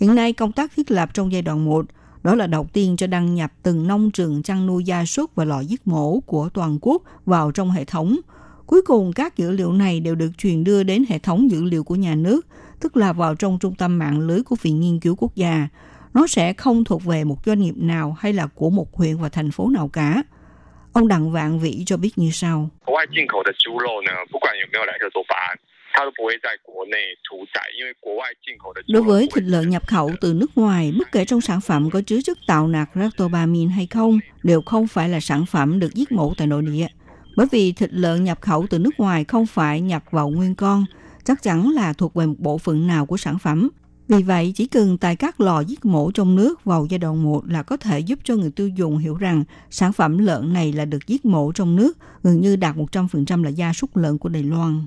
Hiện nay công tác thiết lập trong giai đoạn một, Đó là đầu tiên cho đăng nhập từng nông trường chăn nuôi gia súc và lò giết mổ của toàn quốc vào trong hệ thống. Cuối cùng, các dữ liệu này đều được truyền đưa đến hệ thống dữ liệu của nhà nước, tức là vào trong trung tâm mạng lưới của Viện Nghiên cứu Quốc gia. Nó sẽ không thuộc về một doanh nghiệp nào hay là của một huyện và thành phố nào cả. Ông Đặng Vạn Vĩ cho biết như sau. Đối với thịt lợn nhập khẩu từ nước ngoài, bất kể trong sản phẩm có chứa chất tạo nạc Ractopamine hay không, đều không phải là sản phẩm được giết mổ tại nội địa. Bởi vì thịt lợn nhập khẩu từ nước ngoài không phải nhập vào nguyên con, chắc chắn là thuộc về một bộ phận nào của sản phẩm. Vì vậy, chỉ cần tại các lò giết mổ trong nước vào giai đoạn một là có thể giúp cho người tiêu dùng hiểu rằng sản phẩm lợn này là được giết mổ trong nước, gần như đạt một trăm phần trăm là gia súc lợn của Đài Loan.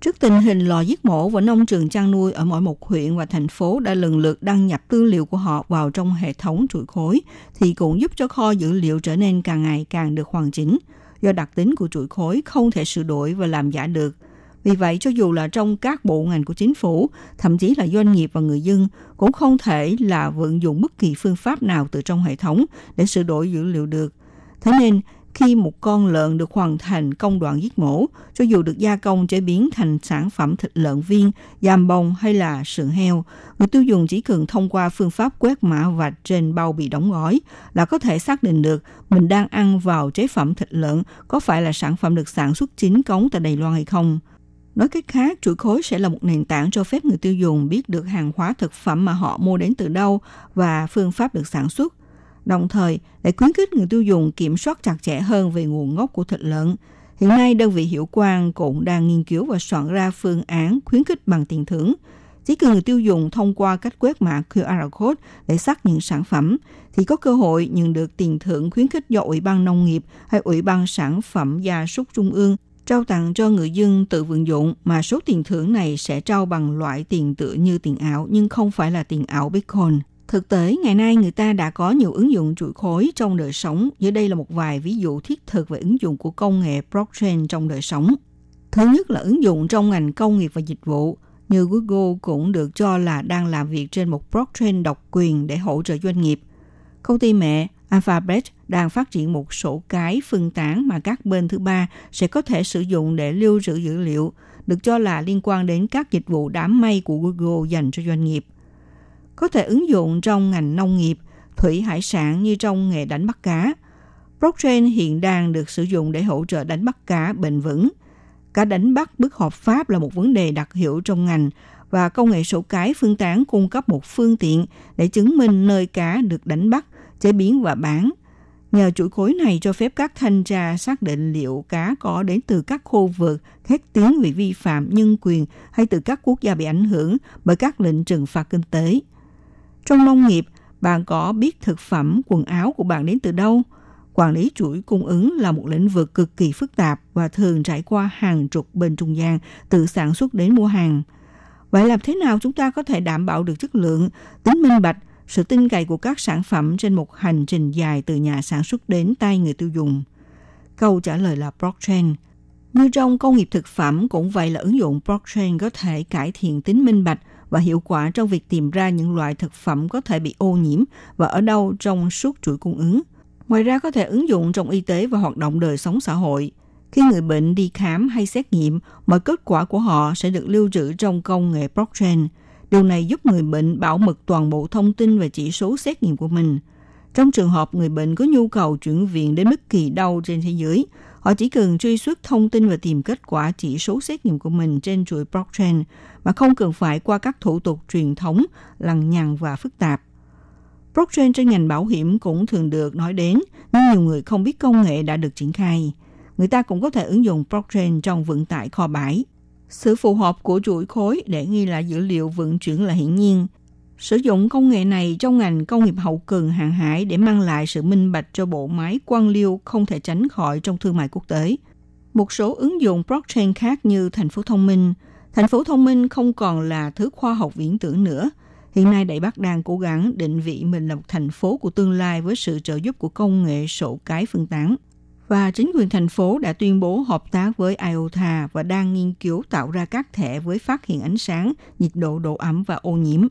Trước tình hình lò giết mổ và nông trường chăn nuôi ở mỗi một huyện và thành phố đã lần lượt đăng nhập tư liệu của họ vào trong hệ thống chuỗi khối, thì cũng giúp cho kho dữ liệu trở nên càng ngày càng được hoàn chỉnh, do đặc tính của chuỗi khối không thể sửa đổi và làm giả được. Vì vậy, cho dù là trong các bộ ngành của chính phủ, thậm chí là doanh nghiệp và người dân, cũng không thể là vận dụng bất kỳ phương pháp nào từ trong hệ thống để sửa đổi dữ liệu được. Thế nên, khi một con lợn được hoàn thành công đoạn giết mổ, cho dù được gia công chế biến thành sản phẩm thịt lợn viên, giam bông hay là sườn heo, người tiêu dùng chỉ cần thông qua phương pháp quét mã vạch trên bao bì đóng gói là có thể xác định được mình đang ăn vào chế phẩm thịt lợn có phải là sản phẩm được sản xuất chính cống tại Đài Loan hay không. Nói cách khác, chuỗi khối sẽ là một nền tảng cho phép người tiêu dùng biết được hàng hóa thực phẩm mà họ mua đến từ đâu và phương pháp được sản xuất. Đồng thời, để khuyến khích người tiêu dùng kiểm soát chặt chẽ hơn về nguồn gốc của thịt lợn, hiện nay đơn vị hiệu quan cũng đang nghiên cứu và soạn ra phương án khuyến khích bằng tiền thưởng. Chỉ cần người tiêu dùng thông qua cách quét mã quy rờ code để xác nhận sản phẩm, thì có cơ hội nhận được tiền thưởng khuyến khích do Ủy ban Nông nghiệp hay Ủy ban Sản phẩm Gia súc Trung ương trao tặng cho người dân tự vận dụng, mà số tiền thưởng này sẽ trao bằng loại tiền tựa như tiền ảo nhưng không phải là tiền ảo Bitcoin. Thực tế, ngày nay người ta đã có nhiều ứng dụng chuỗi khối trong đời sống. Dưới đây là một vài ví dụ thiết thực về ứng dụng của công nghệ blockchain trong đời sống. Thứ nhất là ứng dụng trong ngành công nghiệp và dịch vụ. Như Google cũng được cho là đang làm việc trên một blockchain độc quyền để hỗ trợ doanh nghiệp. Công ty mẹ Alphabet đang phát triển một sổ cái phân tán mà các bên thứ ba sẽ có thể sử dụng để lưu trữ dữ liệu, được cho là liên quan đến các dịch vụ đám mây của Google dành cho doanh nghiệp. Có thể ứng dụng trong ngành nông nghiệp, thủy hải sản như trong nghề đánh bắt cá. Blockchain hiện đang được sử dụng để hỗ trợ đánh bắt cá bền vững. Cá đánh bắt bất hợp pháp là một vấn đề đặc hữu trong ngành, và công nghệ sổ cái phân tán cung cấp một phương tiện để chứng minh nơi cá được đánh bắt, chế biến và bán. Nhờ chuỗi khối này cho phép các thanh tra xác định liệu cá có đến từ các khu vực khét tiếng vì vi phạm nhân quyền hay từ các quốc gia bị ảnh hưởng bởi các lệnh trừng phạt kinh tế. Trong nông nghiệp, bạn có biết thực phẩm, quần áo của bạn đến từ đâu? Quản lý chuỗi cung ứng là một lĩnh vực cực kỳ phức tạp và thường trải qua hàng chục bên trung gian từ sản xuất đến mua hàng. Vậy làm thế nào chúng ta có thể đảm bảo được chất lượng, tính minh bạch, sự tin cậy của các sản phẩm trên một hành trình dài từ nhà sản xuất đến tay người tiêu dùng? Câu trả lời là blockchain. Như trong công nghiệp thực phẩm, cũng vậy là ứng dụng blockchain có thể cải thiện tính minh bạch và hiệu quả trong việc tìm ra những loại thực phẩm có thể bị ô nhiễm và ở đâu trong suốt chuỗi cung ứng. Ngoài ra có thể ứng dụng trong y tế và hoạt động đời sống xã hội. Khi người bệnh đi khám hay xét nghiệm, mọi kết quả của họ sẽ được lưu trữ trong công nghệ blockchain. Điều này giúp người bệnh bảo mật toàn bộ thông tin và chỉ số xét nghiệm của mình. Trong trường hợp người bệnh có nhu cầu chuyển viện đến bất kỳ đâu trên thế giới, họ chỉ cần truy xuất thông tin và tìm kết quả chỉ số xét nghiệm của mình trên chuỗi blockchain, mà không cần phải qua các thủ tục truyền thống, lằng nhằng và phức tạp. Blockchain trên ngành bảo hiểm cũng thường được nói đến, nhưng nhiều người không biết công nghệ đã được triển khai. Người ta cũng có thể ứng dụng blockchain trong vận tải kho bãi. Sự phù hợp của chuỗi khối để ghi lại dữ liệu vận chuyển là hiển nhiên. Sử dụng công nghệ này trong ngành công nghiệp hậu cần hàng hải để mang lại sự minh bạch cho bộ máy quan liêu không thể tránh khỏi trong thương mại quốc tế. Một số ứng dụng blockchain khác như thành phố thông minh. Thành phố thông minh không còn là thứ khoa học viễn tưởng nữa. Hiện nay Đài Bắc đang cố gắng định vị mình là một thành phố của tương lai với sự trợ giúp của công nghệ sổ cái phân tán. Và chính quyền thành phố đã tuyên bố hợp tác với i o ta và đang nghiên cứu tạo ra các thẻ với phát hiện ánh sáng, nhiệt độ, độ ẩm và ô nhiễm.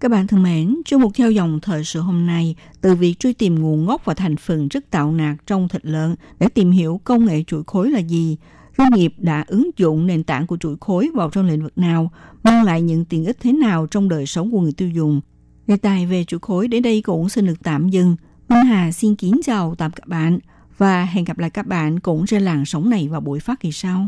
Các bạn thân mến, chuyên mục theo dòng thời sự hôm nay, từ việc truy tìm nguồn gốc và thành phần chất tạo nạc trong thịt lợn để tìm hiểu công nghệ chuỗi khối là gì, doanh nghiệp đã ứng dụng nền tảng của chuỗi khối vào trong lĩnh vực nào, mang lại những tiện ích thế nào trong đời sống của người tiêu dùng. Đề tài về chuỗi khối đến đây cũng xin được tạm dừng. Minh Hà xin kính chào tạm các bạn và hẹn gặp lại các bạn cũng trên làn sóng này vào buổi phát kỳ sau.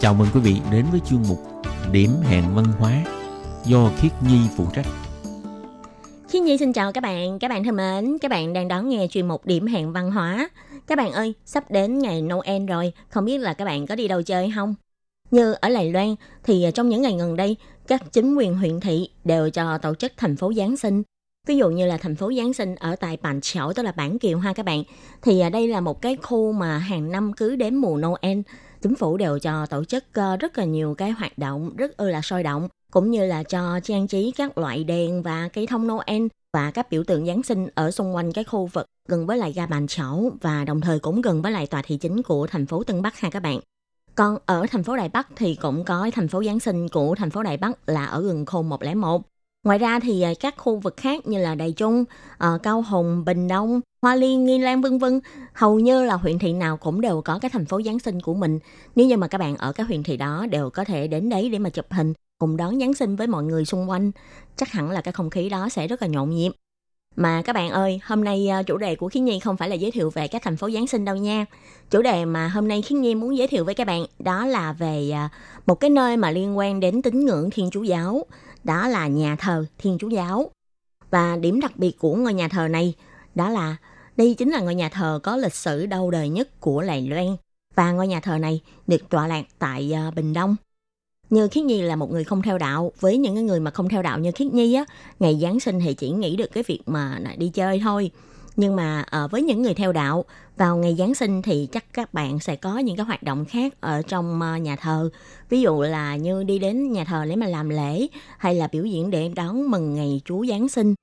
Chào mừng quý vị đến với chuyên mục Điểm hẹn văn hóa do Khiết Nhi phụ trách. Khiết Nhi xin chào các bạn, các bạn thân mến, các bạn đang đón nghe chuyên mục Điểm hẹn văn hóa. Các bạn ơi, sắp đến ngày Noel rồi, không biết là các bạn có đi đâu chơi không? Như ở Đài Loan thì trong những ngày gần đây, các chính quyền huyện thị đều cho tổ chức thành phố Giáng sinh. Ví dụ như là thành phố Giáng sinh ở tại Bản Chảo, tức là Bản Kiều ha các bạn. Thì đây là một cái khu mà hàng năm cứ đến mùa Noel, chính phủ đều cho tổ chức rất là nhiều cái hoạt động rất là sôi động, cũng như là cho trang trí các loại đèn và cây thông Noel và các biểu tượng Giáng sinh ở xung quanh cái khu vực gần với lại ga Bàn Chảo và đồng thời cũng gần với lại tòa thị chính của thành phố Tân Bắc ha các bạn. Còn ở thành phố Đài Bắc thì cũng có thành phố Giáng sinh của thành phố Đài Bắc là ở gần khu một không một. Ngoài ra thì các khu vực khác như là Đài Trung, uh, Cao Hùng, Bình Đông, Hoa Liên, Nghi Lan vân vân, hầu như là huyện thị nào cũng đều có cái thành phố Giáng sinh của mình. Nếu như mà các bạn ở các huyện thị đó đều có thể đến đấy để mà chụp hình, cùng đón Giáng sinh với mọi người xung quanh, chắc hẳn là cái không khí đó sẽ rất là nhộn nhịp. Mà các bạn ơi, hôm nay chủ đề của Khiến Nhi không phải là giới thiệu về các thành phố Giáng sinh đâu nha. Chủ đề mà hôm nay Khiến Nhi muốn giới thiệu với các bạn đó là về một cái nơi mà liên quan đến tín ngưỡng Thiên Chúa giáo, đó là nhà thờ Thiên Chúa giáo. Và điểm đặc biệt của ngôi nhà thờ này đó là đây chính là ngôi nhà thờ có lịch sử lâu đời nhất của Đài Loan, và ngôi nhà thờ này được tọa lạc tại Bình Đông. Như Khiết Nhi là một người không theo đạo, với những người mà không theo đạo như Khiết Nhi á, ngày Giáng sinh thì chỉ nghĩ được cái việc mà đi chơi thôi. Nhưng mà à, với những người theo đạo, vào ngày Giáng sinh thì chắc các bạn sẽ có những cái hoạt động khác ở trong nhà thờ. Ví dụ là như đi đến nhà thờ để mà làm lễ, hay là biểu diễn để đón mừng ngày Chúa Giáng sinh.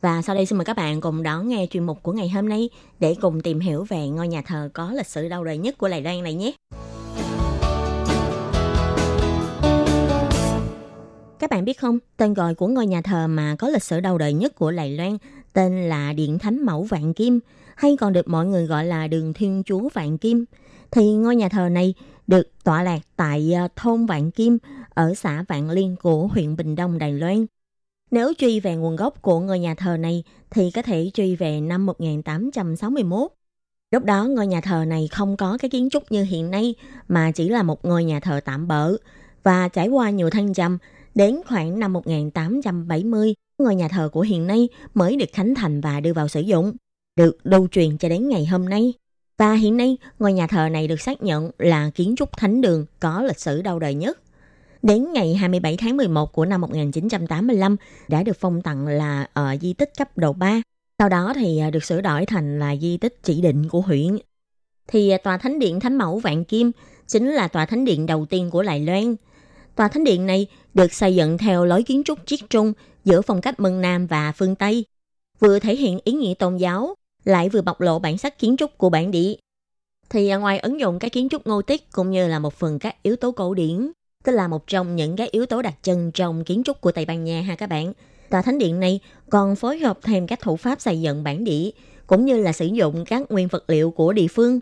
Và sau đây xin mời các bạn cùng đón nghe chuyên mục của ngày hôm nay để cùng tìm hiểu về ngôi nhà thờ có lịch sử lâu đời nhất của Đài Loan này nhé. Các bạn biết không, tên gọi của ngôi nhà thờ mà có lịch sử lâu đời nhất của Đài Loan tên là Điện Thánh Mẫu Vạn Kim, hay còn được mọi người gọi là Đường Thiên Chúa Vạn Kim. Thì ngôi nhà thờ này được tọa lạc tại thôn Vạn Kim ở xã Vạn Liên của huyện Bình Đông, Đài Loan. Nếu truy về nguồn gốc của ngôi nhà thờ này thì có thể truy về năm một nghìn tám trăm sáu mươi mốt. Lúc đó ngôi nhà thờ này không có cái kiến trúc như hiện nay mà chỉ là một ngôi nhà thờ tạm bỡ, và trải qua nhiều thăng trầm. Đến khoảng năm một nghìn tám trăm bảy mươi, ngôi nhà thờ của hiện nay mới được khánh thành và đưa vào sử dụng, được lưu truyền cho đến ngày hôm nay. Và hiện nay, ngôi nhà thờ này được xác nhận là kiến trúc thánh đường có lịch sử lâu đời nhất. Đến ngày hai mươi bảy tháng mười một của năm một nghìn chín trăm tám mươi lăm, đã được phong tặng là ở di tích cấp độ ba. Sau đó thì được sửa đổi thành là di tích chỉ định của huyện. Thì tòa thánh điện Thánh Mẫu Vạn Kim chính là tòa thánh điện đầu tiên của Đài Loan. Tòa thánh điện này được xây dựng theo lối kiến trúc chiết trung giữa phong cách phương Nam và phương Tây, vừa thể hiện ý nghĩa tôn giáo, lại vừa bộc lộ bản sắc kiến trúc của bản địa. Thì ngoài ứng dụng các kiến trúc Gothic cũng như là một phần các yếu tố cổ điển, tức là một trong những cái yếu tố đặc trưng trong kiến trúc của Tây Ban Nha ha các bạn, tòa thánh điện này còn phối hợp thêm các thủ pháp xây dựng bản địa, cũng như là sử dụng các nguyên vật liệu của địa phương.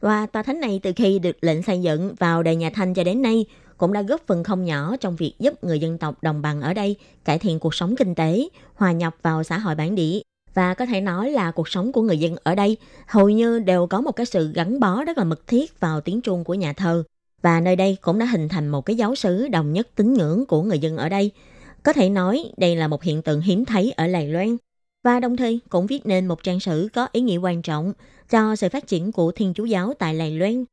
Và tòa thánh này từ khi được lệnh xây dựng vào đời nhà Thanh cho đến nay, cũng đã góp phần không nhỏ trong việc giúp người dân tộc đồng bằng ở đây cải thiện cuộc sống kinh tế, hòa nhập vào xã hội bản địa. Và có thể nói là cuộc sống của người dân ở đây hầu như đều có một cái sự gắn bó rất là mật thiết vào tiếng chuông của nhà thờ. Và nơi đây cũng đã hình thành một cái giáo xứ đồng nhất tín ngưỡng của người dân ở đây. Có thể nói đây là một hiện tượng hiếm thấy ở Đài Loan. và đồng thời cũng viết nên một trang sử có ý nghĩa quan trọng cho sự phát triển của Thiên Chúa giáo tại Đài Loan.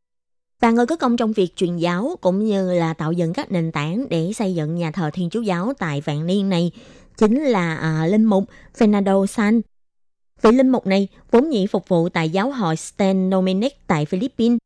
Và người có công trong việc truyền giáo cũng như là tạo dựng các nền tảng để xây dựng nhà thờ Thiên Chúa giáo tại vạn niên này chính là à, linh mục Fernando San. Vị linh mục này vốn dĩ phục vụ tại giáo hội Saint Dominic tại Philippines.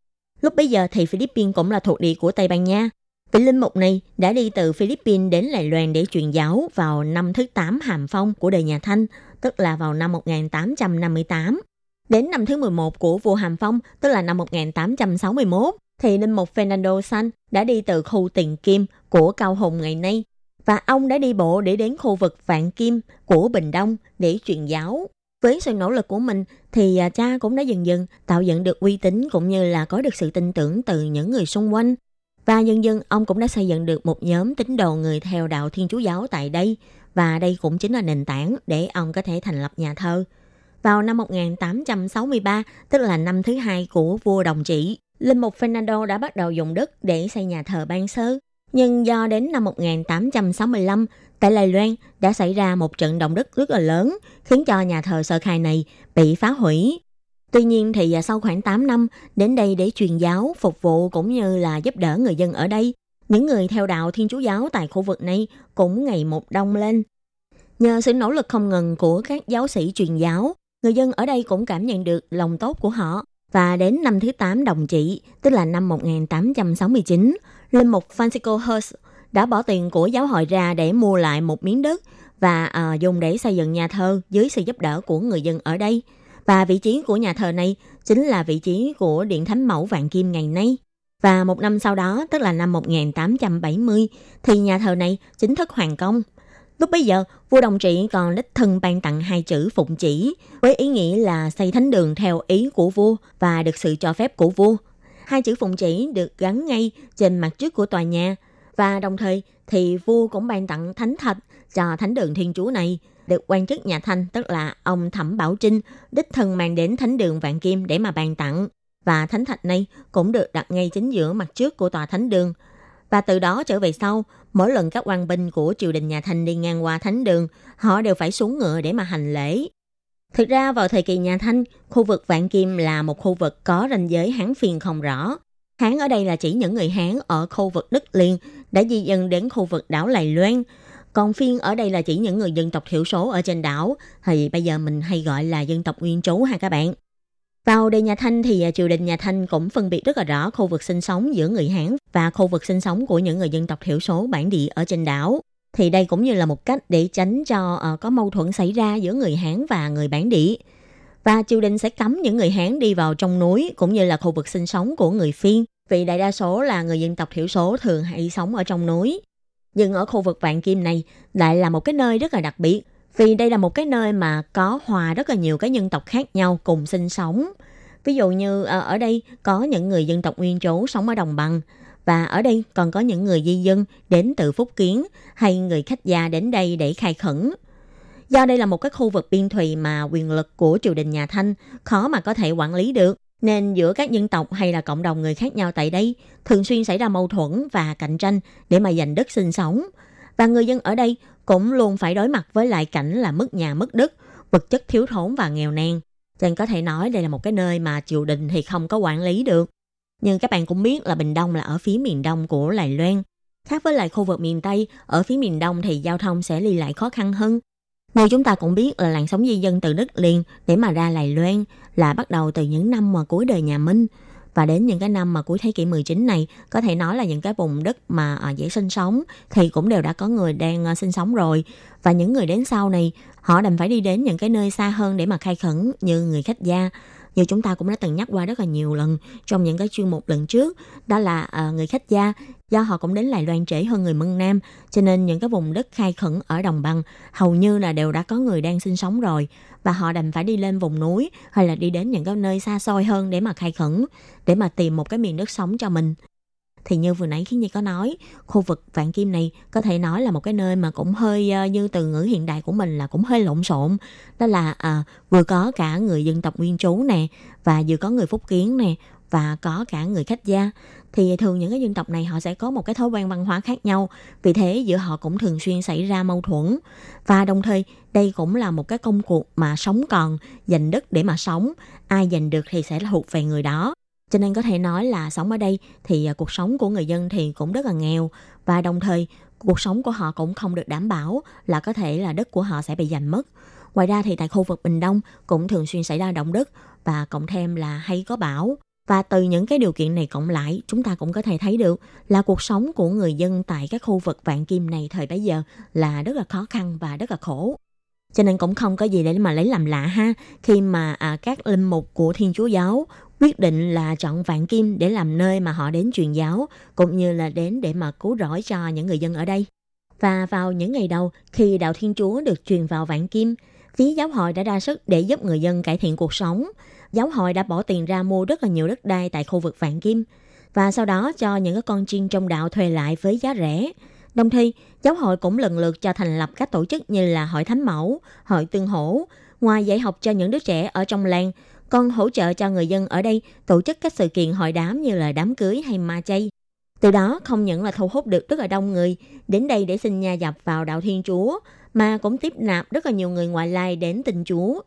Lúc bấy giờ thì Philippines cũng là thuộc địa của Tây Ban Nha. Vị linh mục này đã đi từ Philippines đến Đài Loan để truyền giáo vào năm thứ tám Hàm Phong của đời nhà Thanh, tức là vào năm một nghìn tám trăm năm mươi tám. Đến năm thứ mười một của vua Hàm Phong, tức là năm một nghìn tám trăm sáu mươi mốt, thì linh mục Fernando San đã đi từ khu Tiền Kim của Cao Hùng ngày nay, và ông đã đi bộ để đến khu vực Vạn Kim của Bình Đông để truyền giáo. Với sự nỗ lực của mình thì cha cũng đã dần dần tạo dựng được uy tín cũng như là có được sự tin tưởng từ những người xung quanh. Và dần dần ông cũng đã xây dựng được một nhóm tín đồ người theo đạo Thiên Chúa giáo tại đây, và đây cũng chính là nền tảng để ông có thể thành lập nhà thờ. Vào năm một nghìn tám trăm sáu mươi ba, tức là năm thứ hai của vua Đồng Trị, linh mục Fernando đã bắt đầu dùng đất để xây nhà thờ ban sơ. Nhưng do đến năm một nghìn tám trăm sáu mươi lăm, tại Đài Loan đã xảy ra một trận động đất rất là lớn, khiến cho nhà thờ sơ khai này bị phá hủy. Tuy nhiên thì sau khoảng tám năm, đến đây để truyền giáo, phục vụ cũng như là giúp đỡ người dân ở đây, những người theo đạo Thiên Chúa giáo tại khu vực này cũng ngày một đông lên. Nhờ sự nỗ lực không ngừng của các giáo sĩ truyền giáo, người dân ở đây cũng cảm nhận được lòng tốt của họ. Và đến năm thứ tám Đồng Trị, tức là năm một nghìn tám trăm sáu mươi chín, linh mục Francisco Hertz đã bỏ tiền của giáo hội ra để mua lại một miếng đất và à, dùng để xây dựng nhà thờ dưới sự giúp đỡ của người dân ở đây. Và vị trí của nhà thờ này chính là vị trí của Điện Thánh Mẫu Vạn Kim ngày nay. Và một năm sau đó, tức là năm một nghìn tám trăm bảy mươi, thì nhà thờ này chính thức hoàn công. Lúc bấy giờ, vua Đồng Trị còn đích thân ban tặng hai chữ phụng chỉ, với ý nghĩa là xây thánh đường theo ý của vua và được sự cho phép của vua. Hai chữ phụng chỉ được gắn ngay trên mặt trước của tòa nhà, và đồng thời thì vua cũng ban tặng thánh thạch cho thánh đường Thiên Chúa này, được quan chức nhà Thanh, tức là ông Thẩm Bảo Trinh, đích thân mang đến thánh đường Vạn Kim để mà ban tặng. Và thánh thạch này cũng được đặt ngay chính giữa mặt trước của tòa thánh đường. Và từ đó trở về sau, mỗi lần các quan binh của triều đình nhà Thanh đi ngang qua thánh đường, họ đều phải xuống ngựa để mà hành lễ. Thực ra vào thời kỳ nhà Thanh, khu vực Vạn Kim là một khu vực có ranh giới Hán Phiên không rõ. Hán ở đây là chỉ những người Hán ở khu vực đất liền đã di dân đến khu vực đảo Đài Loan. Còn Phiên ở đây là chỉ những người dân tộc thiểu số ở trên đảo, thì bây giờ mình hay gọi là dân tộc nguyên trú ha các bạn. Vào đời nhà Thanh thì triều đình nhà Thanh cũng phân biệt rất là rõ khu vực sinh sống giữa người Hán và khu vực sinh sống của những người dân tộc thiểu số bản địa ở trên đảo. Thì đây cũng như là một cách để tránh cho uh, có mâu thuẫn xảy ra giữa người Hán và người bản địa. Và triều đình sẽ cấm những người Hán đi vào trong núi cũng như là khu vực sinh sống của người Phiên, vì đại đa số là người dân tộc thiểu số thường hay sống ở trong núi. Nhưng ở khu vực Vạn Kim này lại là một cái nơi rất là đặc biệt, vì đây là một cái nơi mà có hòa rất là nhiều cái dân tộc khác nhau cùng sinh sống. Ví dụ như ở đây có những người dân tộc nguyên trú sống ở đồng bằng, và ở đây còn có những người di dân đến từ Phúc Kiến hay người khách gia đến đây để khai khẩn. Do đây là một cái khu vực biên thùy mà quyền lực của triều đình nhà Thanh khó mà có thể quản lý được, nên giữa các dân tộc hay là cộng đồng người khác nhau tại đây thường xuyên xảy ra mâu thuẫn và cạnh tranh để mà giành đất sinh sống. Và người dân ở đây cũng luôn phải đối mặt với lại cảnh là mất nhà mất đất, vật chất thiếu thốn và nghèo nàn. Nên có thể nói đây là một cái nơi mà triều đình thì không có quản lý được. Nhưng các bạn cũng biết là Bình Đông là ở phía miền đông của Đài Loan. Khác với lại khu vực miền Tây, ở phía miền đông thì giao thông sẽ đi lại khó khăn hơn. Như chúng ta cũng biết là làn sóng di dân từ đất liền để mà ra Đài Loan là bắt đầu từ những năm mà cuối đời nhà Minh. Và đến những cái năm mà cuối thế kỷ mười chín này, có thể nói là những cái vùng đất mà dễ sinh sống thì cũng đều đã có người đang sinh sống rồi. Và những người đến sau này, họ đành phải đi đến những cái nơi xa hơn để mà khai khẩn như người khách gia. Như chúng ta cũng đã từng nhắc qua rất là nhiều lần trong những cái chuyên mục lần trước, đó là người khách gia, do họ cũng đến Đài Loan trễ hơn người Mân Nam, cho nên những cái vùng đất khai khẩn ở đồng bằng hầu như là đều đã có người đang sinh sống rồi, và họ đành phải đi lên vùng núi hay là đi đến những cái nơi xa xôi hơn để mà khai khẩn, để mà tìm một cái miền đất sống cho mình. Thì như vừa nãy Khiến Nhi có nói, khu vực Vạn Kim này có thể nói là một cái nơi mà cũng hơi, như từ ngữ hiện đại của mình là cũng hơi lộn xộn. Đó là à, vừa có cả người dân tộc nguyên trú nè, và vừa có người Phúc Kiến nè, và có cả người khách gia. thì thường những cái dân tộc này họ sẽ có một cái thói quen văn hóa khác nhau, vì thế giữa họ cũng thường xuyên xảy ra mâu thuẫn. Và đồng thời đây cũng là một cái công cuộc mà sống còn, giành đất để mà sống, ai giành được thì sẽ thuộc về người đó. Cho nên có thể nói là sống ở đây thì cuộc sống của người dân thì cũng rất là nghèo, và đồng thời cuộc sống của họ cũng không được đảm bảo, là có thể là đất của họ sẽ bị giành mất. Ngoài ra thì tại khu vực Bình Đông cũng thường xuyên xảy ra động đất và cộng thêm là hay có bão. Và từ những cái điều kiện này cộng lại, chúng ta cũng có thể thấy được là cuộc sống của người dân tại các khu vực vạn kim này thời bấy giờ là rất là khó khăn và rất là khổ. Cho nên cũng không có gì để mà lấy làm lạ ha, khi mà à, các linh mục của Thiên Chúa Giáo quyết định là chọn vạn kim để làm nơi mà họ đến truyền giáo, cũng như là đến để mà cứu rỗi cho những người dân ở đây. Và vào những ngày đầu khi đạo Thiên Chúa được truyền vào vạn kim, phía giáo hội đã ra sức để giúp người dân cải thiện cuộc sống. Giáo hội đã bỏ tiền ra mua rất là nhiều đất đai tại khu vực vạn kim, và sau đó cho những con chiên trong đạo thuê lại với giá rẻ. Đồng thời, giáo hội cũng lần lượt cho thành lập các tổ chức như là hội thánh mẫu, hội tương hỗ. Ngoài dạy học cho những đứa trẻ ở trong làng, còn hỗ trợ cho người dân ở đây tổ chức các sự kiện hội đám như là đám cưới hay ma chay. Từ đó không những là thu hút được rất là đông người đến đây để xin gia nhập vào đạo Thiên Chúa, mà cũng tiếp nạp rất là nhiều người ngoại lai đến tin Chúa.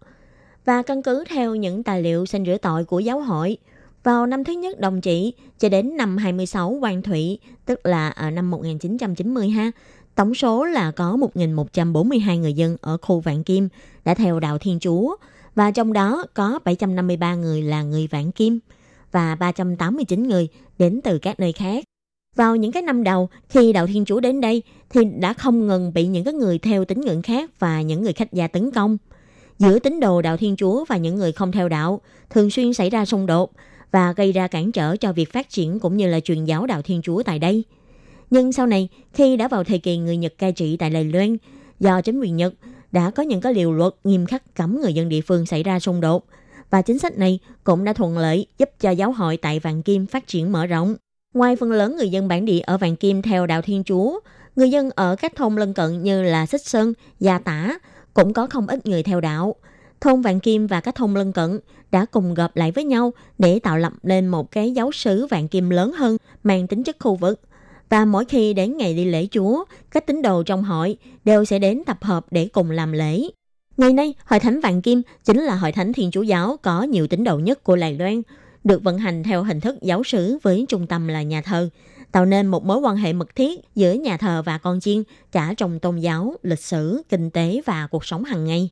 Và căn cứ theo những tài liệu xin rửa tội của giáo hội, vào năm thứ nhất đồng trị cho đến năm hai mươi sáu Quang Thụy, tức là ở năm một nghìn chín trăm chín mươi ha, tổng số là có một nghìn một trăm bốn mươi hai người dân ở khu Vạn Kim đã theo đạo Thiên Chúa, và trong đó có bảy trăm năm mươi ba người là người Vạn Kim và ba trăm tám mươi chín người đến từ các nơi khác. Vào những cái năm đầu khi đạo Thiên Chúa đến đây thì đã không ngừng bị những cái người theo tín ngưỡng khác và những người khách gia tấn công. Giữa tín đồ đạo Thiên Chúa và những người không theo đạo thường xuyên xảy ra xung đột và gây ra cản trở cho việc phát triển cũng như là truyền giáo đạo Thiên Chúa tại đây. Nhưng sau này, khi đã vào thời kỳ người Nhật cai trị tại Đài Loan, do chính quyền Nhật đã có những cái điều luật nghiêm khắc cấm người dân địa phương xảy ra xung đột, và chính sách này cũng đã thuận lợi giúp cho giáo hội tại Vạn Kim phát triển mở rộng. Ngoài phần lớn người dân bản địa ở Vạn Kim theo đạo Thiên Chúa, người dân ở các thôn lân cận như là Xích Sơn, Gia Tả cũng có không ít người theo đạo. Thôn Vạn Kim và các thôn lân cận đã cùng gộp lại với nhau để tạo lập nên một cái giáo xứ Vạn Kim lớn hơn, mang tính chất khu vực. Và mỗi khi đến ngày đi lễ Chúa, các tín đồ trong hội đều sẽ đến tập hợp để cùng làm lễ. Ngày nay, Hội Thánh Vạn Kim chính là Hội Thánh Thiên Chúa Giáo có nhiều tín đồ nhất của Đài Loan, được vận hành theo hình thức giáo xứ với trung tâm là nhà thờ, tạo nên một mối quan hệ mật thiết giữa nhà thờ và con chiên cả trong tôn giáo, lịch sử, kinh tế và cuộc sống hàng ngày.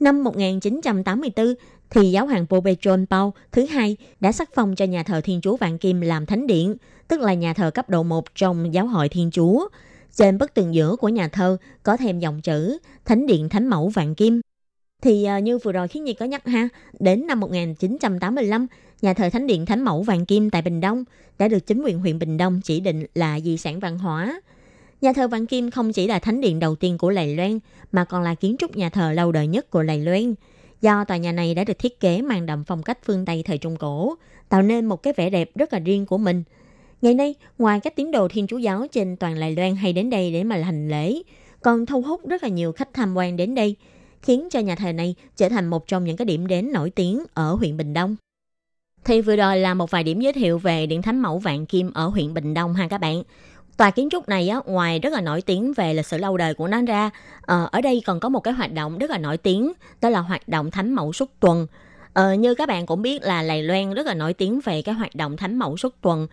Năm một nghìn chín trăm tám mươi tư, thì giáo hoàng Pope John Paul thứ hai đã sắc phong cho nhà thờ Thiên Chúa Vạn Kim làm thánh điện, tức là nhà thờ cấp độ một trong giáo hội Thiên Chúa. Trên bức tường giữa của nhà thờ có thêm dòng chữ Thánh điện Thánh mẫu Vạn Kim. Thì như vừa rồi Khiến Nhi có nhắc ha, đến năm một nghìn chín trăm tám mươi lăm, nhà thờ Thánh điện Thánh mẫu Vạn Kim tại Bình Đông đã được chính quyền huyện Bình Đông chỉ định là di sản văn hóa. Nhà thờ Vạn Kim không chỉ là thánh điện đầu tiên của Đài Loan, mà còn là kiến trúc nhà thờ lâu đời nhất của Đài Loan. Do tòa nhà này đã được thiết kế mang đậm phong cách phương Tây thời Trung Cổ, tạo nên một cái vẻ đẹp rất là riêng của mình. Ngày nay, ngoài các tín đồ Thiên Chúa Giáo trên toàn Đài Loan hay đến đây để mà hành lễ, còn thu hút rất là nhiều khách tham quan đến đây, khiến cho nhà thờ này trở thành một trong những cái điểm đến nổi tiếng ở huyện Bình Đông. Thì vừa rồi là một vài điểm giới thiệu về Điện Thánh Mẫu Vạn Kim ở huyện Bình Đông ha các bạn. Tòa kiến trúc này á, ngoài rất là nổi tiếng về lịch sử lâu đời của nó ra, ở đây còn có một cái hoạt động rất là nổi tiếng, đó là hoạt động Thánh Mẫu Suốt Tuần. Ờ, như các bạn cũng biết là Đài Loan rất là nổi tiếng về cái hoạt động Thánh Mẫu Suốt Tuần.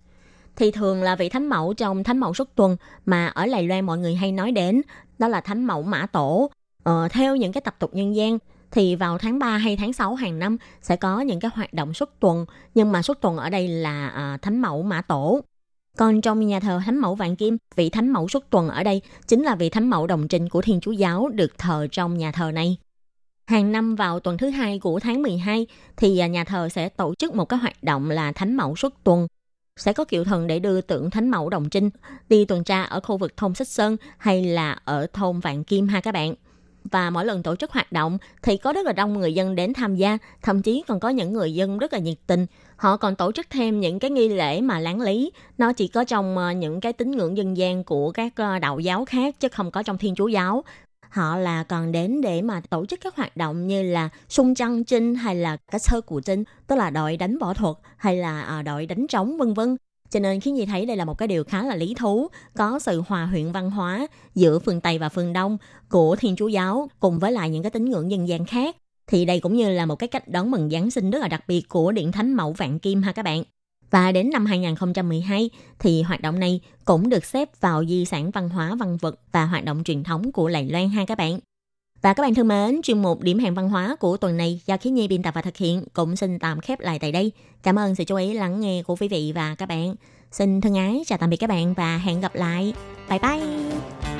Thì thường là vị Thánh Mẫu trong Thánh Mẫu Suốt Tuần mà ở Đài Loan mọi người hay nói đến, đó là Thánh Mẫu Mã Tổ. Ờ, theo những cái tập tục nhân gian, thì vào tháng ba hay tháng sáu hàng năm sẽ có những cái hoạt động Suốt Tuần, nhưng mà Suốt Tuần ở đây là à, Thánh Mẫu Mã Tổ. Còn trong nhà thờ Thánh Mẫu Vạn Kim, vị Thánh Mẫu Suốt Tuần ở đây chính là vị Thánh Mẫu Đồng Trinh của Thiên Chúa Giáo được thờ trong nhà thờ này. Hàng năm vào tuần thứ hai của tháng mười hai thì nhà thờ sẽ tổ chức một cái hoạt động là Thánh Mẫu Suốt Tuần. Sẽ có kiệu thần để đưa tượng Thánh Mẫu Đồng Trinh đi tuần tra ở khu vực thôn Xích Sơn hay là ở thôn Vạn Kim ha các bạn. Và mỗi lần tổ chức hoạt động thì có rất là đông người dân đến tham gia, thậm chí còn có những người dân rất là nhiệt tình. Họ còn tổ chức thêm những cái nghi lễ mà láng lý, nó chỉ có trong những cái tín ngưỡng dân gian của các đạo giáo khác chứ không có trong Thiên Chúa Giáo. Họ là còn đến để mà tổ chức các hoạt động như là xung trăng trinh hay là cái sơ cụ trinh, tức là đội đánh võ thuật hay là đội đánh trống vân vân. Cho nên khiến Nhi thấy đây là một cái điều khá là lý thú, có sự hòa quyện văn hóa giữa phương Tây và phương Đông của Thiên Chúa giáo cùng với lại những cái tín ngưỡng dân gian khác. Thì đây cũng như là một cái cách đón mừng Giáng sinh rất là đặc biệt của Điện Thánh Mẫu Vạn Kim ha các bạn. Và đến năm hai không một hai thì hoạt động này cũng được xếp vào di sản văn hóa văn vật và hoạt động truyền thống của Đài Loan ha các bạn. Và các bạn thân mến, chuyên mục Điểm hẹn văn hóa của tuần này do Khí Nhi biên tập và thực hiện cũng xin tạm khép lại tại đây. Cảm ơn sự chú ý lắng nghe của quý vị và các bạn. Xin thân ái chào tạm biệt các bạn và hẹn gặp lại. Bye bye!